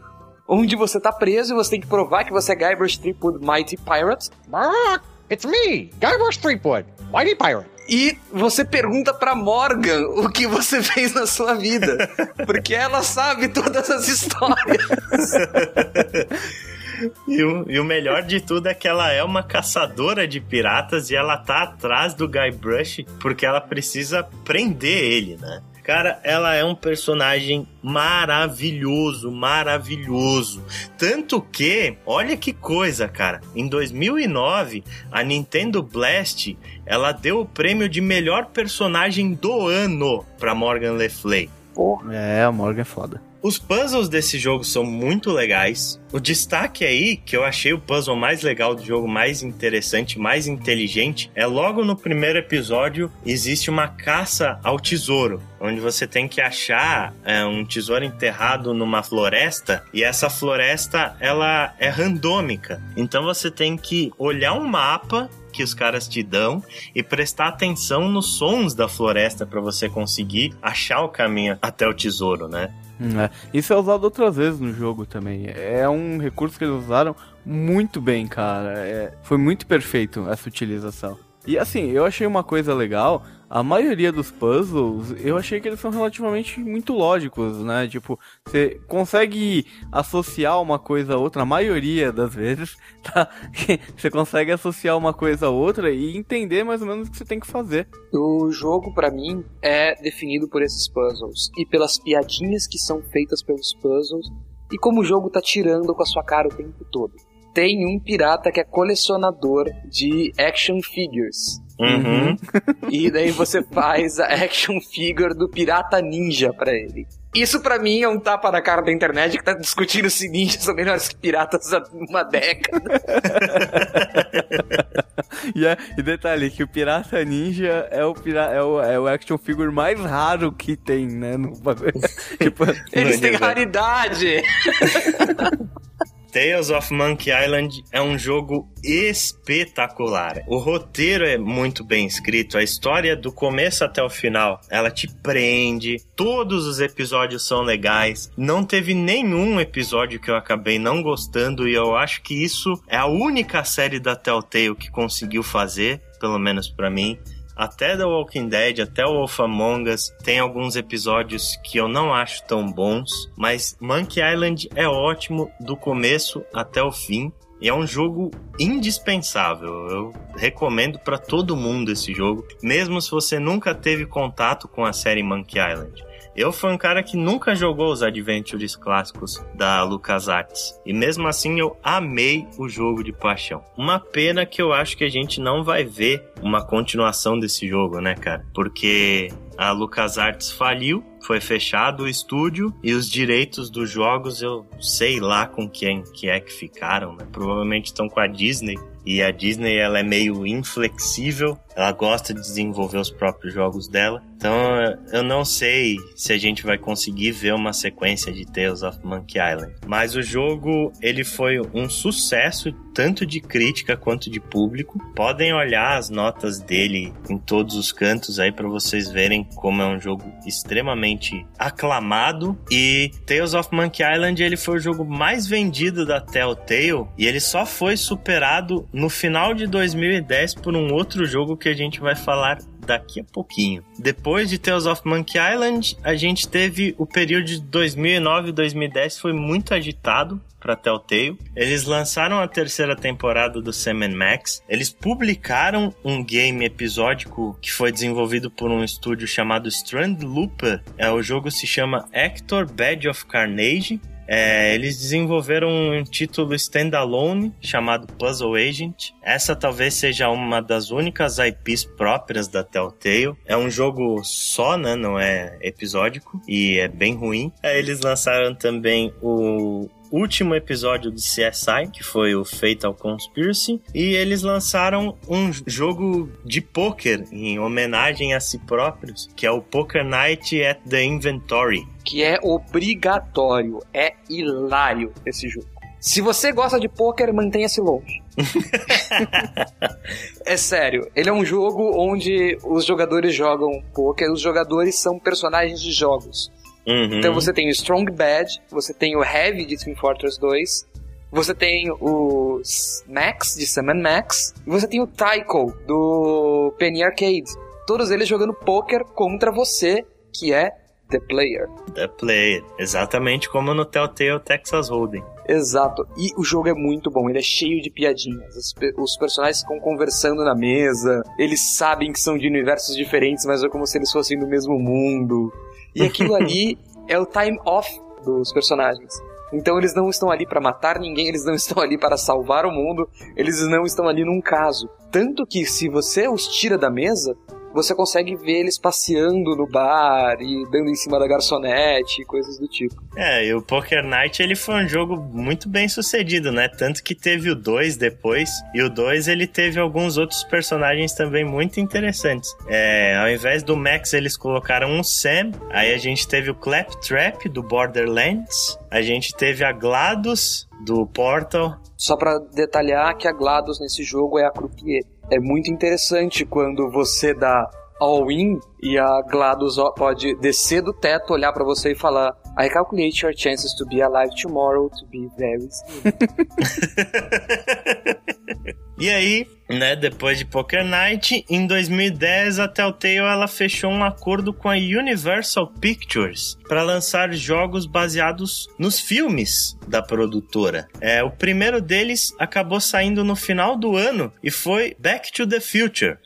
onde você tá preso e você tem que provar que você é Guybrush Threepwood Mighty Pirate. Ah, it's me, Guybrush Threepwood Mighty Pirate. E você pergunta pra Morgan o que você fez na sua vida, porque ela sabe todas as histórias. E o melhor de tudo é que ela é uma caçadora de piratas e ela tá atrás do Guybrush porque ela precisa prender ele, né? Cara, ela é um personagem maravilhoso, maravilhoso. Tanto que, olha que coisa, cara. Em 2009, a Nintendo Blast, ela deu o prêmio de melhor personagem do ano pra Morgan Le Fay. É, a Morgan é foda. Os puzzles desse jogo são muito legais. O destaque aí, que eu achei o puzzle mais legal do jogo, mais interessante, mais inteligente, é logo no primeiro episódio, existe uma caça ao tesouro, onde você tem que achar um tesouro enterrado numa floresta, e essa floresta, ela é randômica. Então você tem que olhar um mapa que os caras te dão e prestar atenção nos sons da floresta para você conseguir achar o caminho até o tesouro, né? Isso é usado outras vezes no jogo também. É um recurso que eles usaram muito bem, cara. Foi muito perfeito essa utilização. E assim, eu achei uma coisa legal. A maioria dos puzzles, eu achei que eles são relativamente muito lógicos, né? Tipo, você consegue associar uma coisa a outra, a maioria das vezes, tá? Você consegue associar uma coisa a outra e entender mais ou menos o que você tem que fazer. O jogo, pra mim, é definido por esses puzzles e pelas piadinhas que são feitas pelos puzzles e como o jogo tá tirando com a sua cara o tempo todo. Tem um pirata que é colecionador de action figures. Uhum. E daí você faz a action figure do pirata ninja pra ele. Isso pra mim é um tapa na cara da internet que tá discutindo se ninjas são melhores que piratas há uma década. E detalhe, que o pirata ninja é o action figure mais raro que tem, né? No... tipo, eles têm raridade. Tales of Monkey Island é um jogo espetacular. O roteiro é muito bem escrito, a história do começo até o final, ela te prende, todos os episódios são legais, não teve nenhum episódio que eu acabei não gostando e eu acho que isso é a única série da Telltale que conseguiu fazer, pelo menos pra mim. Até The Walking Dead, até o Wolf Among Us, tem alguns episódios que eu não acho tão bons, mas Monkey Island é ótimo do começo até o fim e é um jogo indispensável. Eu recomendo pra todo mundo esse jogo, mesmo se você nunca teve contato com a série Monkey Island. Eu fui um cara que nunca jogou os Adventures clássicos da LucasArts. E mesmo assim eu amei o jogo de paixão. Uma pena que eu acho que a gente não vai ver uma continuação desse jogo, né, cara? Porque a LucasArts faliu, foi fechado o estúdio e os direitos dos jogos eu sei lá com quem que é que ficaram, né? Provavelmente estão com a Disney. E a Disney, ela é meio inflexível, ela gosta de desenvolver os próprios jogos dela. Então, eu não sei se a gente vai conseguir ver uma sequência de Tales of Monkey Island. Mas o jogo, ele foi um sucesso, tanto de crítica quanto de público. Podem olhar as notas dele em todos os cantos aí para vocês verem como é um jogo extremamente aclamado. E Tales of Monkey Island, ele foi o jogo mais vendido da Telltale e ele só foi superado no final de 2010 por um outro jogo que a gente vai falar daqui a pouquinho. Depois de Tales of Monkey Island, a gente teve o período de 2009 e 2010 foi muito agitado para Telltale. Eles lançaram a terceira temporada do Sam & Max. Eles publicaram um game episódico que foi desenvolvido por um estúdio chamado Strandlooper. O jogo se chama Hector Badge of Carnage. Eles desenvolveram um título standalone chamado Puzzle Agent. Essa talvez seja uma das únicas IPs próprias da Telltale. É um jogo só, né? Não é episódico e é bem ruim. Eles lançaram também o último episódio de CSI, que foi o Fatal Conspiracy, e eles lançaram um jogo de pôquer em homenagem a si próprios, que é o Poker Night at the Inventory. Que é obrigatório, é hilário esse jogo. Se você gosta de pôquer, mantenha-se longe. É sério, ele é um jogo onde os jogadores jogam pôquer, os jogadores são personagens de jogos. Uhum. Então você tem o Strong Bad, você tem o Heavy de Team Fortress 2, você tem o Max de Sam & Max, e você tem o Tycho do Penny Arcade. Todos eles jogando pôquer contra você, que é The Player. The Player, exatamente como no Telltale Texas Hold'em. Exato, e o jogo é muito bom, ele é cheio de piadinhas, os personagens ficam conversando na mesa, eles sabem que são de universos diferentes, mas é como se eles fossem do mesmo mundo, e aquilo ali é o time off dos personagens, então eles não estão ali para matar ninguém, eles não estão ali para salvar o mundo, eles não estão ali num caso, tanto que se você os tira da mesa, você consegue ver eles passeando no bar e dando em cima da garçonete e coisas do tipo. É, e o Poker Night, ele foi um jogo muito bem sucedido, né? Tanto que teve o 2 depois, e o 2 ele teve alguns outros personagens também muito interessantes. É, ao invés do Max, eles colocaram um Sam, aí a gente teve o Claptrap do Borderlands, a gente teve a GLaDOS do Portal. Só pra detalhar que a GLaDOS nesse jogo é a croupier. É muito interessante quando você dá all-in e a GLaDOS pode descer do teto, olhar pra você e falar: I calculate your chances to be alive tomorrow to be very soon. E aí, né, depois de Poker Night, em 2010 a Telltale ela fechou um acordo com a Universal Pictures para lançar jogos baseados nos filmes da produtora. É, o primeiro deles acabou saindo no final do ano e foi Back to the Future.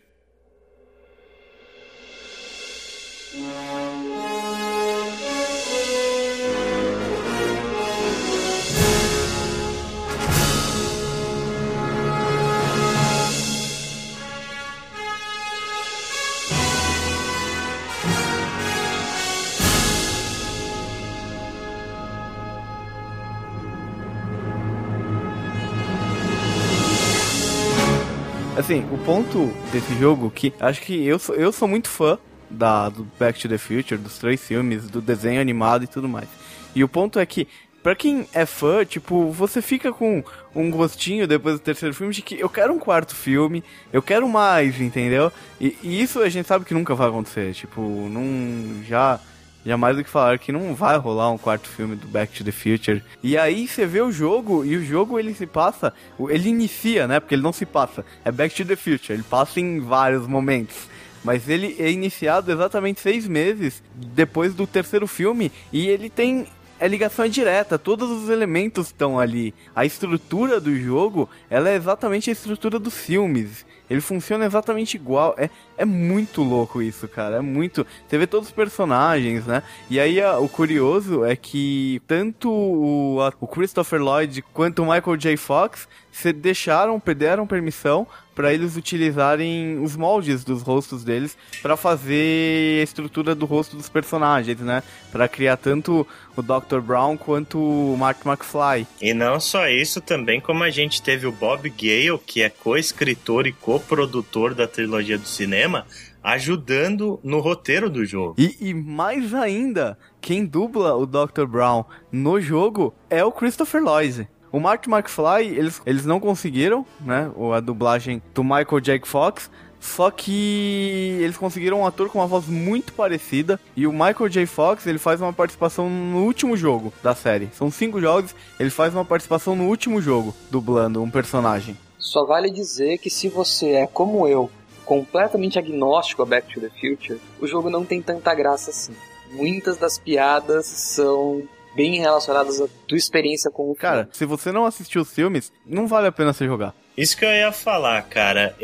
Assim, o ponto desse jogo que acho que eu sou muito fã do Back to the Future, dos três filmes, do desenho animado e tudo mais. E o ponto é que, pra quem é fã, tipo, você fica com um gostinho depois do terceiro filme de que eu quero um quarto filme, eu quero mais, entendeu? E isso a gente sabe que nunca vai acontecer, tipo, não já... Jamais do que falar que não vai rolar um quarto filme do Back to the Future. E aí você vê o jogo, e o jogo ele se passa... Ele inicia, né? Porque ele não se passa. É Back to the Future, ele passa em vários momentos. Mas ele é iniciado exatamente 6 meses depois do terceiro filme. E ele tem... A ligação é direta, todos os elementos estão ali. A estrutura do jogo, ela é exatamente a estrutura dos filmes. Ele funciona exatamente igual. É muito louco isso, cara. É muito... Você vê todos os personagens, né? E aí, o curioso é que tanto o Christopher Lloyd quanto o Michael J. Fox se deram permissão para eles utilizarem os moldes dos rostos deles para fazer a estrutura do rosto dos personagens, né? Para criar tanto o Dr. Brown quanto o Marty McFly. E não só isso, também como a gente teve o Bob Gale, que é co-escritor e co-produtor da trilogia do cinema, ajudando no roteiro do jogo. E mais ainda, quem dubla o Dr. Brown no jogo é o Christopher Lloyd. O Marty McFly, eles não conseguiram, né, a dublagem do Michael J. Fox, só que eles conseguiram um ator com uma voz muito parecida, e o Michael J. Fox, ele faz uma participação no último jogo da série. São 5 jogos, ele faz uma participação no último jogo, dublando um personagem. Só vale dizer que se você é, como eu, completamente agnóstico a Back to the Future, o jogo não tem tanta graça assim. Muitas das piadas são... bem relacionadas à tua experiência com o cara. Se você não assistiu os filmes, não vale a pena você jogar. Isso que eu ia falar, cara.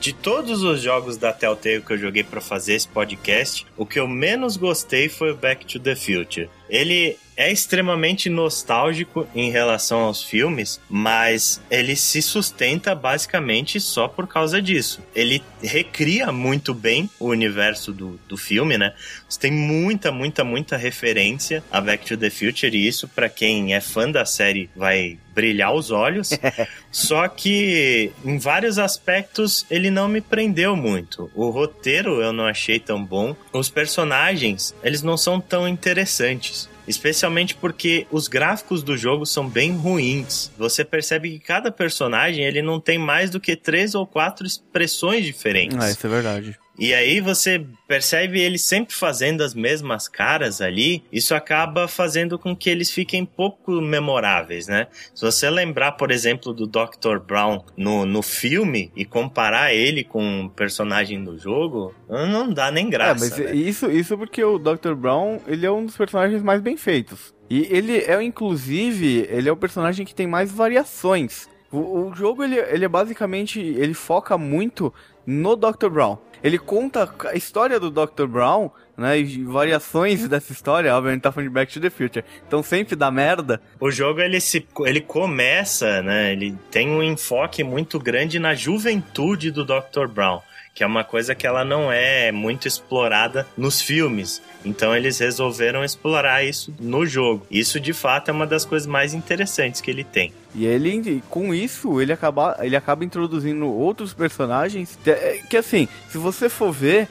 De todos os jogos da Telltale que eu joguei pra fazer esse podcast, o que eu menos gostei foi o Back to the Future. Ele é extremamente nostálgico em relação aos filmes, mas ele se sustenta basicamente só por causa disso. Ele recria muito bem o universo do filme, né? Você tem muita referência a Back to the Future, e isso, pra quem é fã da série, vai brilhar os olhos. Só que em vários aspectos ele não me prendeu muito. O roteiro eu não achei tão bom. Os personagens, eles não são tão interessantes. Especialmente porque os gráficos do jogo são bem ruins. Você percebe que cada personagem, ele não tem mais do que 3 ou 4 expressões diferentes. Ah, isso é verdade. E aí você percebe ele sempre fazendo as mesmas caras ali. Isso acaba fazendo com que eles fiquem pouco memoráveis, né? Se você lembrar, por exemplo, do Dr. Brown no filme e comparar ele com um personagem do jogo, não dá nem graça. Mas né? Isso porque o Dr. Brown, ele é um dos personagens mais bem feitos. E ele é, inclusive, ele é o personagem que tem mais variações. O jogo, ele é basicamente, ele foca muito no Dr. Brown. Ele conta a história do Dr. Brown, né, e variações dessa história, obviamente tá falando de Back to the Future, então sempre dá merda. O jogo, ele começa, né, ele tem um enfoque muito grande na juventude do Dr. Brown, que é uma coisa que ela não é muito explorada nos filmes. Então eles resolveram explorar isso no jogo. Isso, de fato, é uma das coisas mais interessantes que ele tem. E ele, com isso, ele acaba introduzindo outros personagens que, assim, se você for ver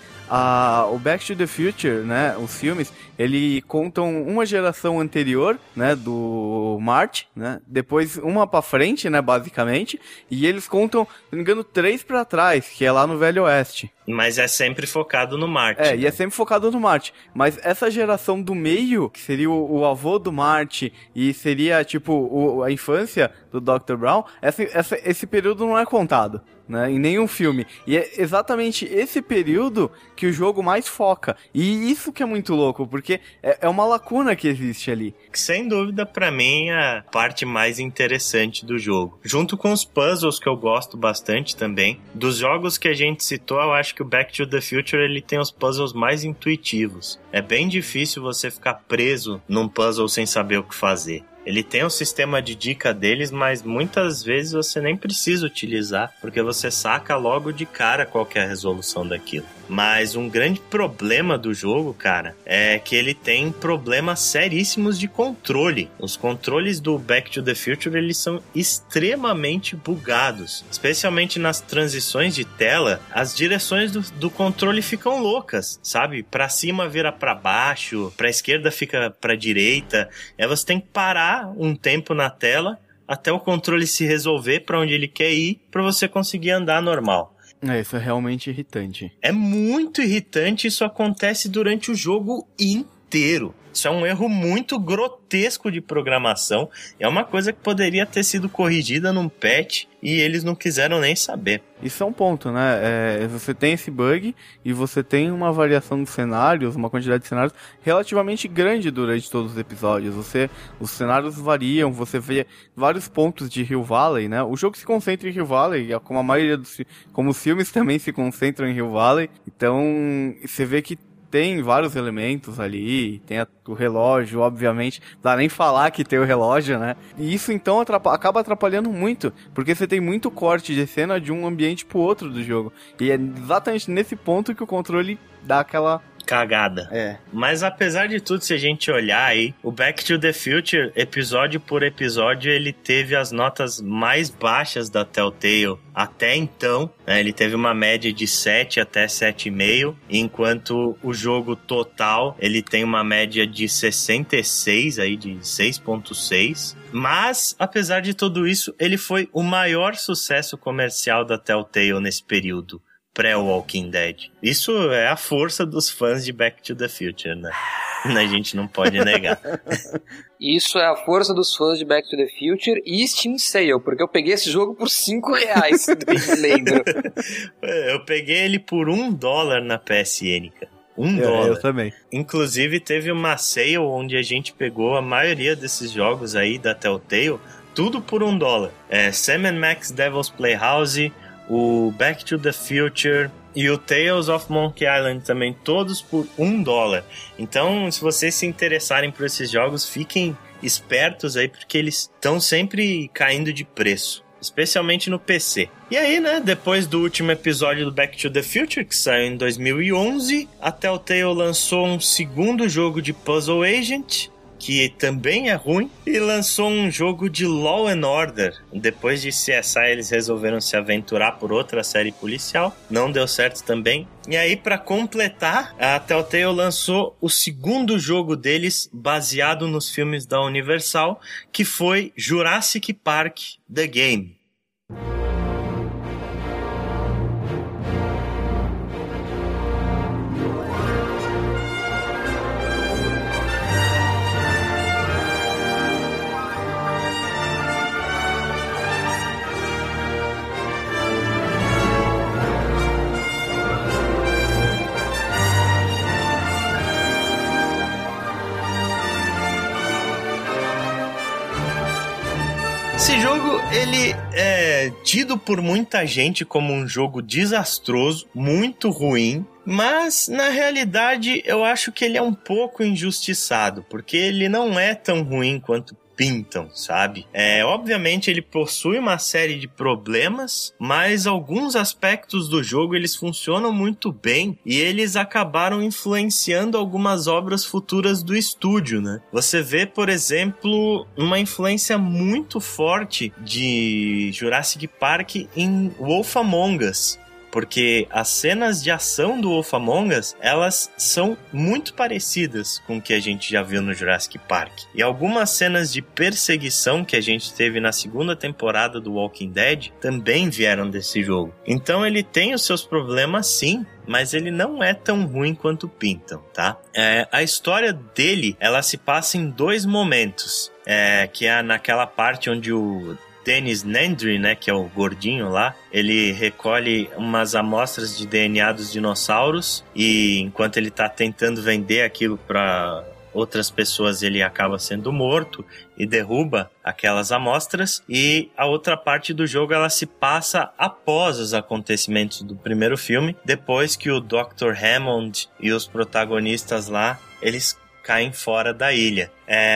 o Back to the Future, né, os filmes, ele contam uma geração anterior, né, do Marty, né, depois uma pra frente, né, basicamente, e eles contam, se não me engano, 3 pra trás, que é lá no Velho Oeste. Mas é sempre focado no Marty. É, né? E é sempre focado no Marty. Mas essa geração do meio, que seria o avô do Marty e seria, tipo, a infância do Dr. Brown, esse período não é contado, né, em nenhum filme. E é exatamente esse período que o jogo mais foca. E isso que é muito louco, porque é uma lacuna que existe ali. Sem dúvida, pra mim, a parte mais interessante do jogo. Junto com os puzzles, que eu gosto bastante também. Dos jogos que a gente citou, eu acho que o Back to the Future, ele tem os puzzles mais intuitivos. É bem difícil você ficar preso num puzzle sem saber o que fazer. Ele tem um sistema de dica deles, mas muitas vezes você nem precisa utilizar, porque você saca logo de cara qual que é a resolução daquilo. Mas um grande problema do jogo, cara, é que ele tem problemas seríssimos de controle. Os controles do Back to the Future, eles são extremamente bugados. Especialmente nas transições de tela, as direções do controle ficam loucas, sabe? Pra cima vira pra baixo, pra esquerda fica pra direita. Aí você tem que parar um tempo na tela até o controle se resolver pra onde ele quer ir, pra você conseguir andar normal. É, isso é realmente irritante. É muito irritante, isso acontece durante o jogo inteiro. Isso é um erro muito grotesco de programação. É uma coisa que poderia ter sido corrigida num patch e eles não quiseram nem saber. Isso é um ponto, né? Você tem esse bug e você tem uma variação dos cenários, uma quantidade de cenários relativamente grande durante todos os episódios. Os cenários variam, você vê vários pontos de Hill Valley, né? O jogo se concentra em Hill Valley, como a maioria como os filmes também se concentram em Hill Valley. Então, você vê que tem vários elementos ali, tem o relógio, obviamente, não dá nem falar que tem o relógio, né? E isso então acaba atrapalhando muito, porque você tem muito corte de cena de um ambiente pro outro do jogo. E é exatamente nesse ponto que o controle dá aquela cagada. É. Mas apesar de tudo, se a gente olhar aí, o Back to the Future, episódio por episódio, ele teve as notas mais baixas da Telltale até então, né? Ele teve uma média de 7 até 7,5, enquanto o jogo total, ele tem uma média de 66, aí de 6,6. Mas, apesar de tudo isso, ele foi o maior sucesso comercial da Telltale nesse período pré-Walking Dead. Isso é a força dos fãs de Back to the Future, né? A gente não pode negar. Isso é a força dos fãs de Back to the Future e Steam Sale, porque eu peguei esse jogo por R$5, eu lembro. Eu peguei ele por $1 na PSN, cara. $1. Eu também. Inclusive, teve uma sale onde a gente pegou a maioria desses jogos aí da Telltale, tudo por $1. Sam & Max Devil's Playhouse, o Back to the Future, e o Tales of Monkey Island também, todos por $1. Então, se vocês se interessarem por esses jogos, fiquem espertos aí, porque eles estão sempre caindo de preço, especialmente no PC. E aí, né, depois do último episódio do Back to the Future, que saiu em 2011, a Telltale lançou um segundo jogo de Puzzle Agent, que também é ruim, e lançou um jogo de Law and Order. Depois de CSI, eles resolveram se aventurar por outra série policial. Não deu certo também. E aí, para completar, a Telltale lançou o segundo jogo deles, baseado nos filmes da Universal, que foi Jurassic Park The Game. Esse jogo, ele é tido por muita gente como um jogo desastroso, muito ruim, mas na realidade eu acho que ele é um pouco injustiçado, porque ele não é tão ruim quanto pintam, sabe? Obviamente ele possui uma série de problemas, mas alguns aspectos do jogo eles funcionam muito bem e eles acabaram influenciando algumas obras futuras do estúdio, né? Você vê, por exemplo, uma influência muito forte de Jurassic Park em Wolf Among Us, porque as cenas de ação do Wolf Among Us, elas são muito parecidas com o que a gente já viu no Jurassic Park. E algumas cenas de perseguição que a gente teve na segunda temporada do Walking Dead também vieram desse jogo. Então ele tem os seus problemas, sim, mas ele não é tão ruim quanto pintam, tá? A história dele, ela se passa em dois momentos, que é naquela parte onde o Dennis Nedry, né, que é o gordinho lá, ele recolhe umas amostras de DNA dos dinossauros e enquanto ele tá tentando vender aquilo para outras pessoas, ele acaba sendo morto e derruba aquelas amostras. E a outra parte do jogo, ela se passa após os acontecimentos do primeiro filme, depois que o Dr. Hammond e os protagonistas lá, eles caem fora da ilha.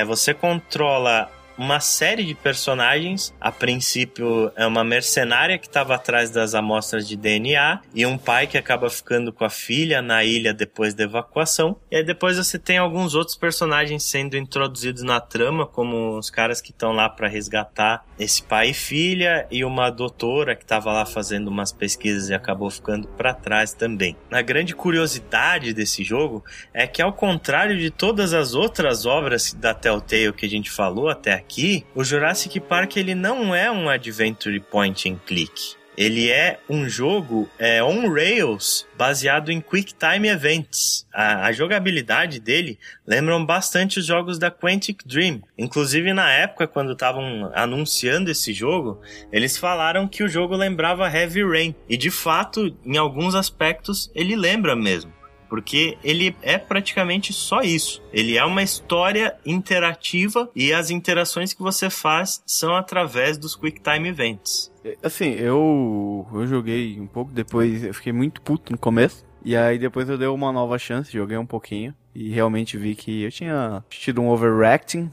Você controla uma série de personagens. A princípio é uma mercenária que estava atrás das amostras de DNA e um pai que acaba ficando com a filha na ilha depois da evacuação. E aí depois você tem alguns outros personagens sendo introduzidos na trama, como os caras que estão lá para resgatar esse pai e filha, e uma doutora que estava lá fazendo umas pesquisas e acabou ficando para trás também. A grande curiosidade desse jogo é que, ao contrário de todas as outras obras da Telltale que a gente falou até aqui, o Jurassic Park, ele não é um adventure point and click. Ele é um jogo on rails, baseado em Quick Time Events. A jogabilidade dele lembram bastante os jogos da Quantic Dream. Inclusive, na época, quando estavam anunciando esse jogo, eles falaram que o jogo lembrava Heavy Rain. E, de fato, em alguns aspectos, ele lembra mesmo, porque ele é praticamente só isso. Ele é uma história interativa e as interações que você faz são através dos Quick Time Events. Assim, eu joguei um pouco, depois eu fiquei muito puto no começo, e aí depois eu dei uma nova chance, joguei um pouquinho, e realmente vi que eu tinha tido um overreacting.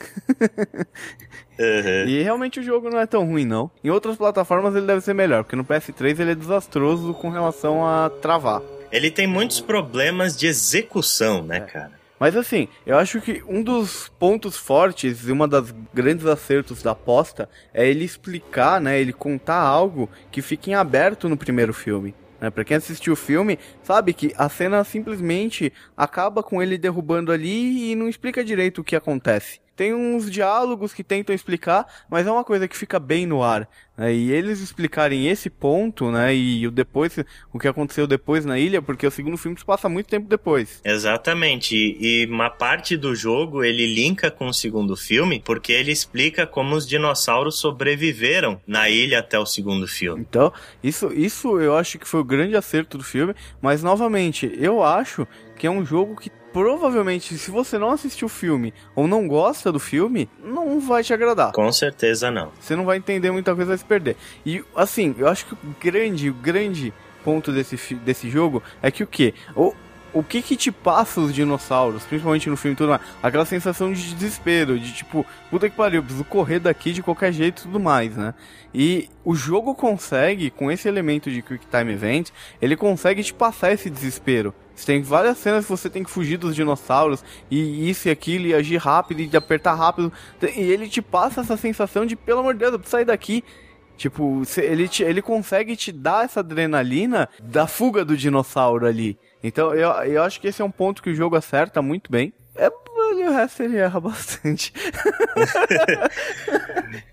Uhum. E realmente o jogo não é tão ruim, não. Em outras plataformas ele deve ser melhor, porque no PS3 ele é desastroso com relação a travar. Ele tem muitos problemas de execução, né, cara? Mas assim, eu acho que um dos pontos fortes e uma das grandes acertos da aposta é ele explicar, né, ele contar algo que fica em aberto no primeiro filme. Né? Pra quem assistiu o filme, sabe que a cena simplesmente acaba com ele derrubando ali e não explica direito o que acontece. Tem uns diálogos que tentam explicar, mas é uma coisa que fica bem no ar, né? E eles explicarem esse ponto, né, e depois, o que aconteceu depois na ilha, porque o segundo filme se passa muito tempo depois. Exatamente, e uma parte do jogo ele linka com o segundo filme, porque ele explica como os dinossauros sobreviveram na ilha até o segundo filme. Então, isso eu acho que foi o grande acerto do filme, mas novamente, eu acho que é um jogo que provavelmente, se você não assistiu o filme ou não gosta do filme, não vai te agradar. Com certeza não. Você não vai entender muita coisa, vai se perder. E, assim, eu acho que o grande ponto desse jogo é que o quê? O que que te passa os dinossauros, principalmente no filme e tudo mais? Aquela sensação de desespero, de tipo, puta que pariu, eu preciso correr daqui de qualquer jeito e tudo mais, né? E o jogo consegue, com esse elemento de Quick Time Event, ele consegue te passar esse desespero. Você tem várias cenas que você tem que fugir dos dinossauros, e isso e aquilo, e agir rápido, e apertar rápido, e ele te passa essa sensação de, pelo amor de Deus, eu preciso sair daqui. Tipo, ele consegue te dar essa adrenalina da fuga do dinossauro ali. Então, eu acho que esse é um ponto que o jogo acerta muito bem. O resto ele erra bastante.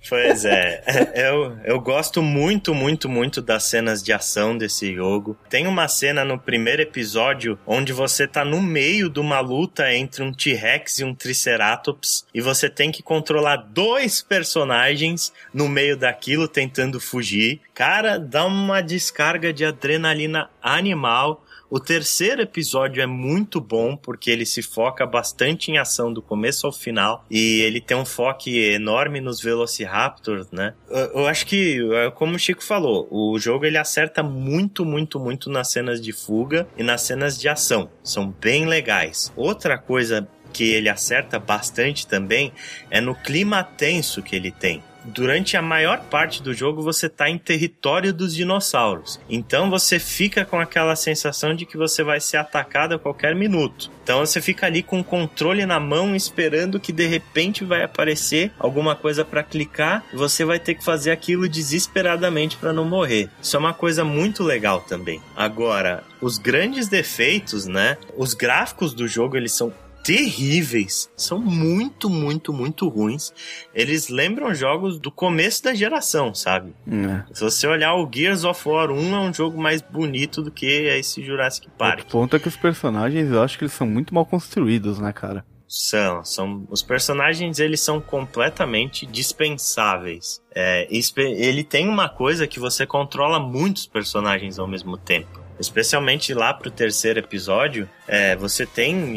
Pois é. Eu gosto muito, muito, muito das cenas de ação desse jogo. Tem uma cena no primeiro episódio onde você tá no meio de uma luta entre um T-Rex e um Triceratops e você tem que controlar dois personagens no meio daquilo tentando fugir. Cara, dá uma descarga de adrenalina animal. O terceiro episódio é muito bom, porque ele se foca bastante em ação do começo ao final, e ele tem um foco enorme nos Velociraptors, né? Eu acho que, como o Chico falou, o jogo ele acerta muito, muito, muito nas cenas de fuga e nas cenas de ação. São bem legais. Outra coisa que ele acerta bastante também é no clima tenso que ele tem. Durante a maior parte do jogo você tá em território dos dinossauros, então você fica com aquela sensação de que você vai ser atacado a qualquer minuto. Então você fica ali com o controle na mão esperando que de repente vai aparecer alguma coisa para clicar e você vai ter que fazer aquilo desesperadamente para não morrer. Isso é uma coisa muito legal também. Agora, os grandes defeitos, né? Os gráficos do jogo, eles são terríveis, são muito, muito, muito ruins. Eles lembram jogos do começo da geração, sabe? Se você olhar o Gears of War 1, é um jogo mais bonito do que esse Jurassic Park. O ponto é que os personagens, eu acho que eles são muito mal construídos, né, cara? São os personagens, eles são completamente dispensáveis. Ele tem uma coisa que você controla muitos personagens ao mesmo tempo. Especialmente lá pro terceiro episódio, você tem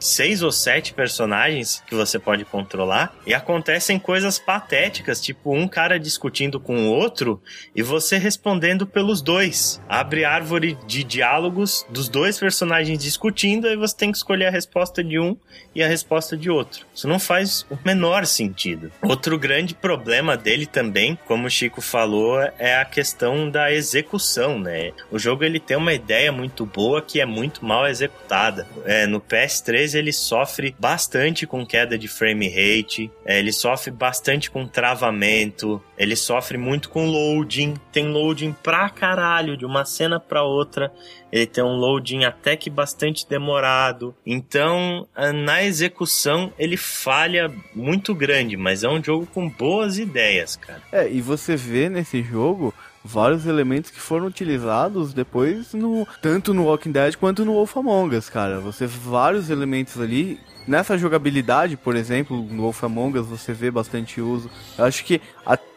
6 ou 7 personagens que você pode controlar e acontecem coisas patéticas, tipo um cara discutindo com o outro e você respondendo pelos dois. Abre árvore de diálogos dos dois personagens discutindo e você tem que escolher a resposta de um e a resposta de outro. Isso não faz o menor sentido. Outro grande problema dele também, como o Chico falou, é a questão da execução, né? O jogo ele tem uma ideia muito boa que é muito mal executada. No PS3 ele sofre bastante com queda de frame rate, ele sofre bastante com travamento, ele sofre muito com loading, tem loading pra caralho, de uma cena pra outra, ele tem um loading até que bastante demorado. Então, na execução ele falha muito grande, mas é um jogo com boas ideias, cara. E você vê nesse jogo vários elementos que foram utilizados depois tanto no Walking Dead quanto no Wolf Among Us, cara. Você vê vários elementos ali. Nessa jogabilidade, por exemplo, no Wolf Among Us você vê bastante uso. Eu acho que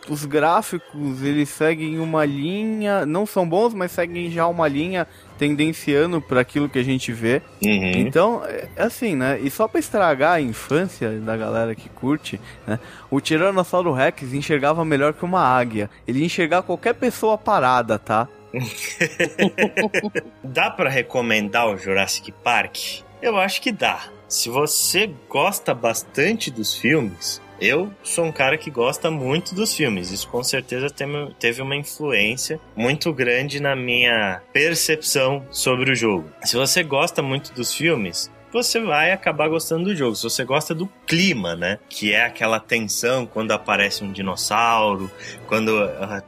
os gráficos, eles seguem uma linha, não são bons, mas seguem já uma linha tendenciando para aquilo que a gente vê. Uhum. Então, é assim, né? E só para estragar a infância da galera que curte, né? O Tiranossauro Rex enxergava melhor que uma águia. Ele enxergava qualquer pessoa parada, tá? Dá para recomendar o Jurassic Park? Eu acho que dá. Se você gosta bastante dos filmes... Eu sou um cara que gosta muito dos filmes. Isso com certeza teve uma influência muito grande na minha percepção sobre o jogo. Se você gosta muito dos filmes, você vai acabar gostando do jogo. Se você gosta do clima, né? Que é aquela tensão quando aparece um dinossauro, quando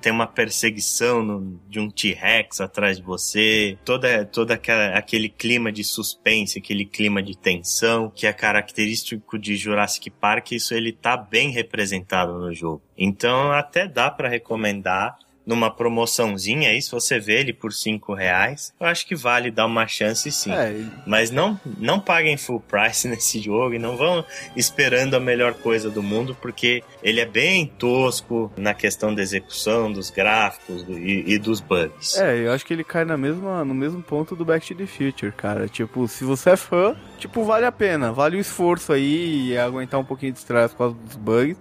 tem uma perseguição de um T-Rex atrás de você, todo aquele clima de suspense, aquele clima de tensão que é característico de Jurassic Park, isso ele tá bem representado no jogo. Então até dá pra recomendar numa promoçãozinha aí, se você vê ele por R$5, eu acho que vale dar uma chance sim. Mas não paguem full price nesse jogo e não vão esperando a melhor coisa do mundo, porque ele é bem tosco na questão da execução, dos gráficos e dos bugs. Eu acho que ele cai no mesmo ponto do Back to the Future, cara. Tipo, se você é fã, tipo, vale a pena, vale o esforço aí e aguentar um pouquinho de estresse por causa dos bugs.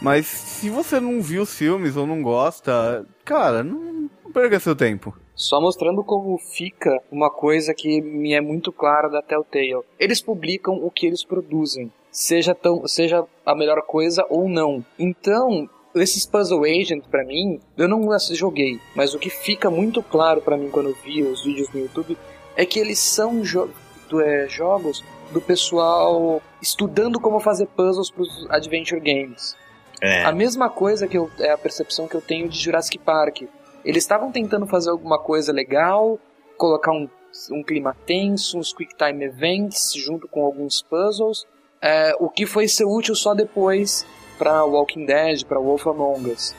Mas se você não viu os filmes ou não gosta, cara, não perca seu tempo. Só mostrando como fica uma coisa que me é muito clara da Telltale. Eles publicam o que eles produzem, seja a melhor coisa ou não. Então, esses Puzzle Agent, pra mim, eu não joguei, mas o que fica muito claro pra mim quando eu vi os vídeos no YouTube é que eles são jogos do pessoal estudando como fazer puzzles pros adventure games. É. A mesma coisa que é a percepção que eu tenho de Jurassic Park. Eles estavam tentando fazer alguma coisa legal, colocar um clima tenso, uns quick time events junto com alguns puzzles, o que foi ser útil só depois para Walking Dead, para Wolf Among Us.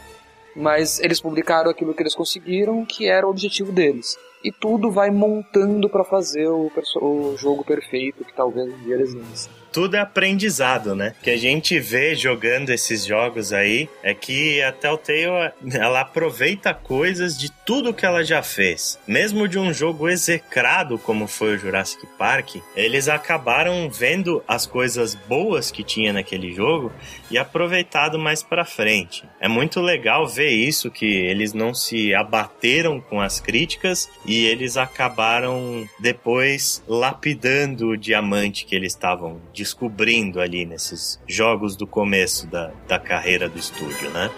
Mas eles publicaram aquilo que eles conseguiram, que era o objetivo deles. E tudo vai montando para fazer o jogo perfeito, que talvez um dia eles lancem. Tudo é aprendizado, né? O que a gente vê jogando esses jogos aí é que a Telltale, ela aproveita coisas de tudo que ela já fez. Mesmo de um jogo execrado, como foi o Jurassic Park, eles acabaram vendo as coisas boas que tinha naquele jogo e aproveitado mais pra frente. É muito legal ver isso, que eles não se abateram com as críticas e eles acabaram depois lapidando o diamante que eles estavam descobrindo ali nesses jogos do começo da carreira do estúdio, né?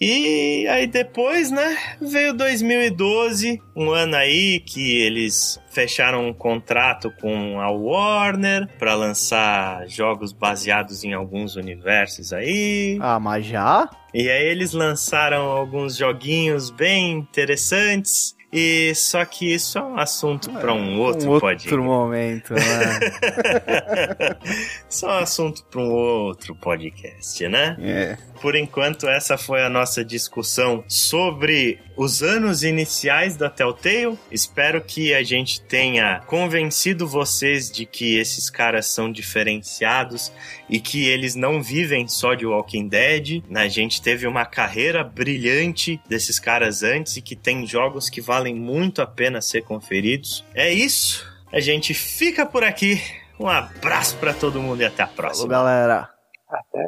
E aí depois, né, veio 2012, um ano aí que eles fecharam um contrato com a Warner pra lançar jogos baseados em alguns universos aí. Ah, mas já? E aí eles lançaram alguns joguinhos bem interessantes. E só que isso é um assunto para um outro momento, né? Isso é um assunto para um outro podcast, né? Yeah. Por enquanto, essa foi a nossa discussão sobre os anos iniciais da Telltale. Espero que a gente tenha convencido vocês de que esses caras são diferenciados e que eles não vivem só de Walking Dead. A gente teve uma carreira brilhante desses caras antes e que tem jogos que valem muito a pena ser conferidos. É isso. A gente fica por aqui. Um abraço pra todo mundo e até a próxima. Falou, galera. Até.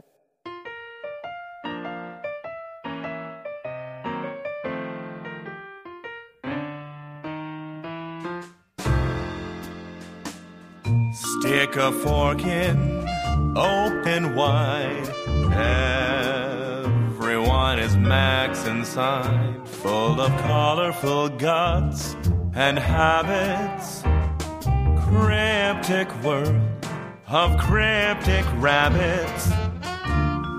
Stick a fork in, open wide. Everyone is Max inside, full of colorful guts and habits. Cryptic world of cryptic rabbits.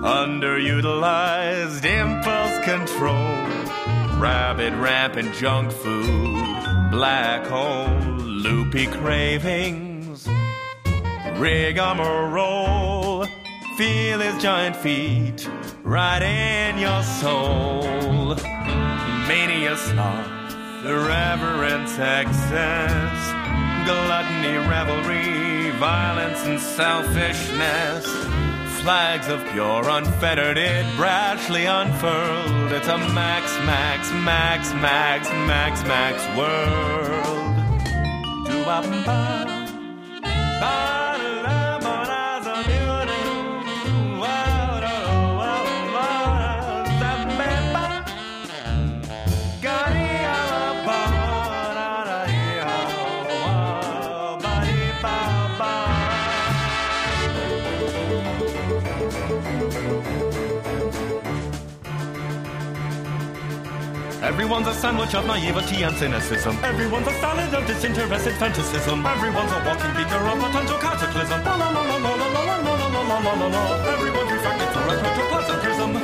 Underutilized impulse control. Rabbit rampant junk food. Black hole, loopy cravings. Rigmarole. Feel his giant feet right in your soul. Mania sloth, irreverence, excess. Gluttony, revelry, violence and selfishness. Flags of pure, unfettered, it brashly unfurled. It's a max, max, max, max, max, max world. Do-ba-ba, ba. Everyone's a sandwich of naivety and cynicism. Everyone's a salad of disinterested fantasism. Everyone's a walking beaker of potential cataclysm. La la la la la la la la la la la la la. Everyone's refracted through a protoplasm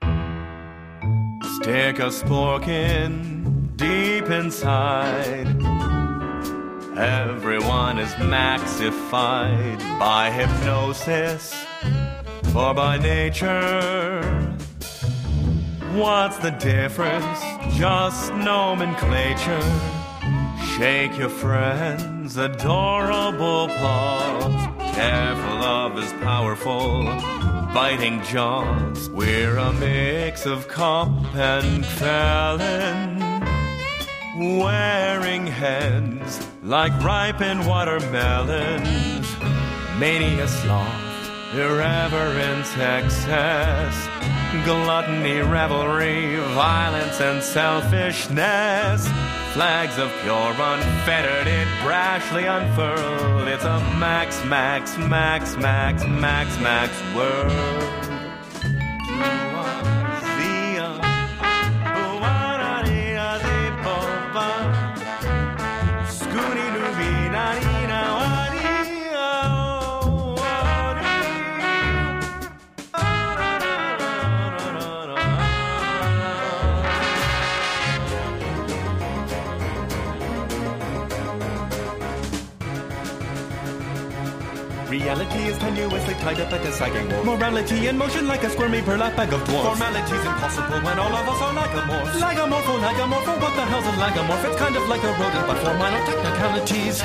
prism. Stick a spork in deep inside. Everyone is maxified by hypnosis. Or by nature. What's the difference? Just nomenclature. Shake your friend's adorable paws. Careful, love is powerful. biting jaws. We're a mix of cop and felon, wearing heads like ripened watermelons. Mania sloth, irreverence, excess, gluttony, revelry, violence and selfishness. Flags of pure, unfettered, it brashly unfurled. It's a max, max, max, max, max, max world. Reality is tenuously tied up like a sagging wall. Morality in motion like a squirmy burlap bag of dwarfs. Formality's impossible when all of us are lagomorphs. Lagomorpho, lagomorpho, what the hell's a lagomorph? It's kind of like a rodent, but for minor technicalities.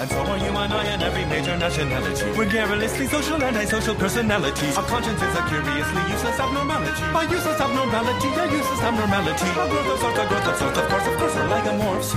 And so are you and I and every major nationality. We're garrulously social and asocial personalities. Our conscience is a curiously useless abnormality. By useless abnormality, they're useless abnormality. A growth of sorts, of course, are lagomorphs.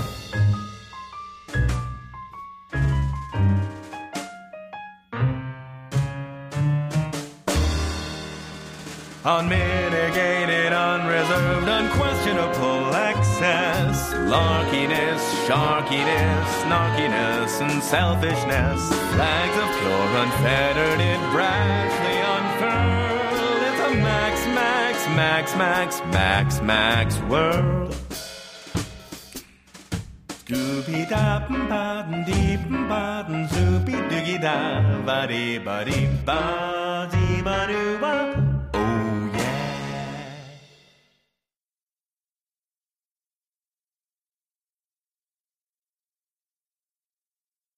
Unmitigated, unreserved, unquestionable excess, larkiness, sharkiness, snarkiness, and selfishness. Flags of pure, unfettered, it brashly unfurled. It's a max, max, max, max, max, max world. Scooby da bum dee bum zoopy doogie da ba dee ba dee ba dee ba doo ba.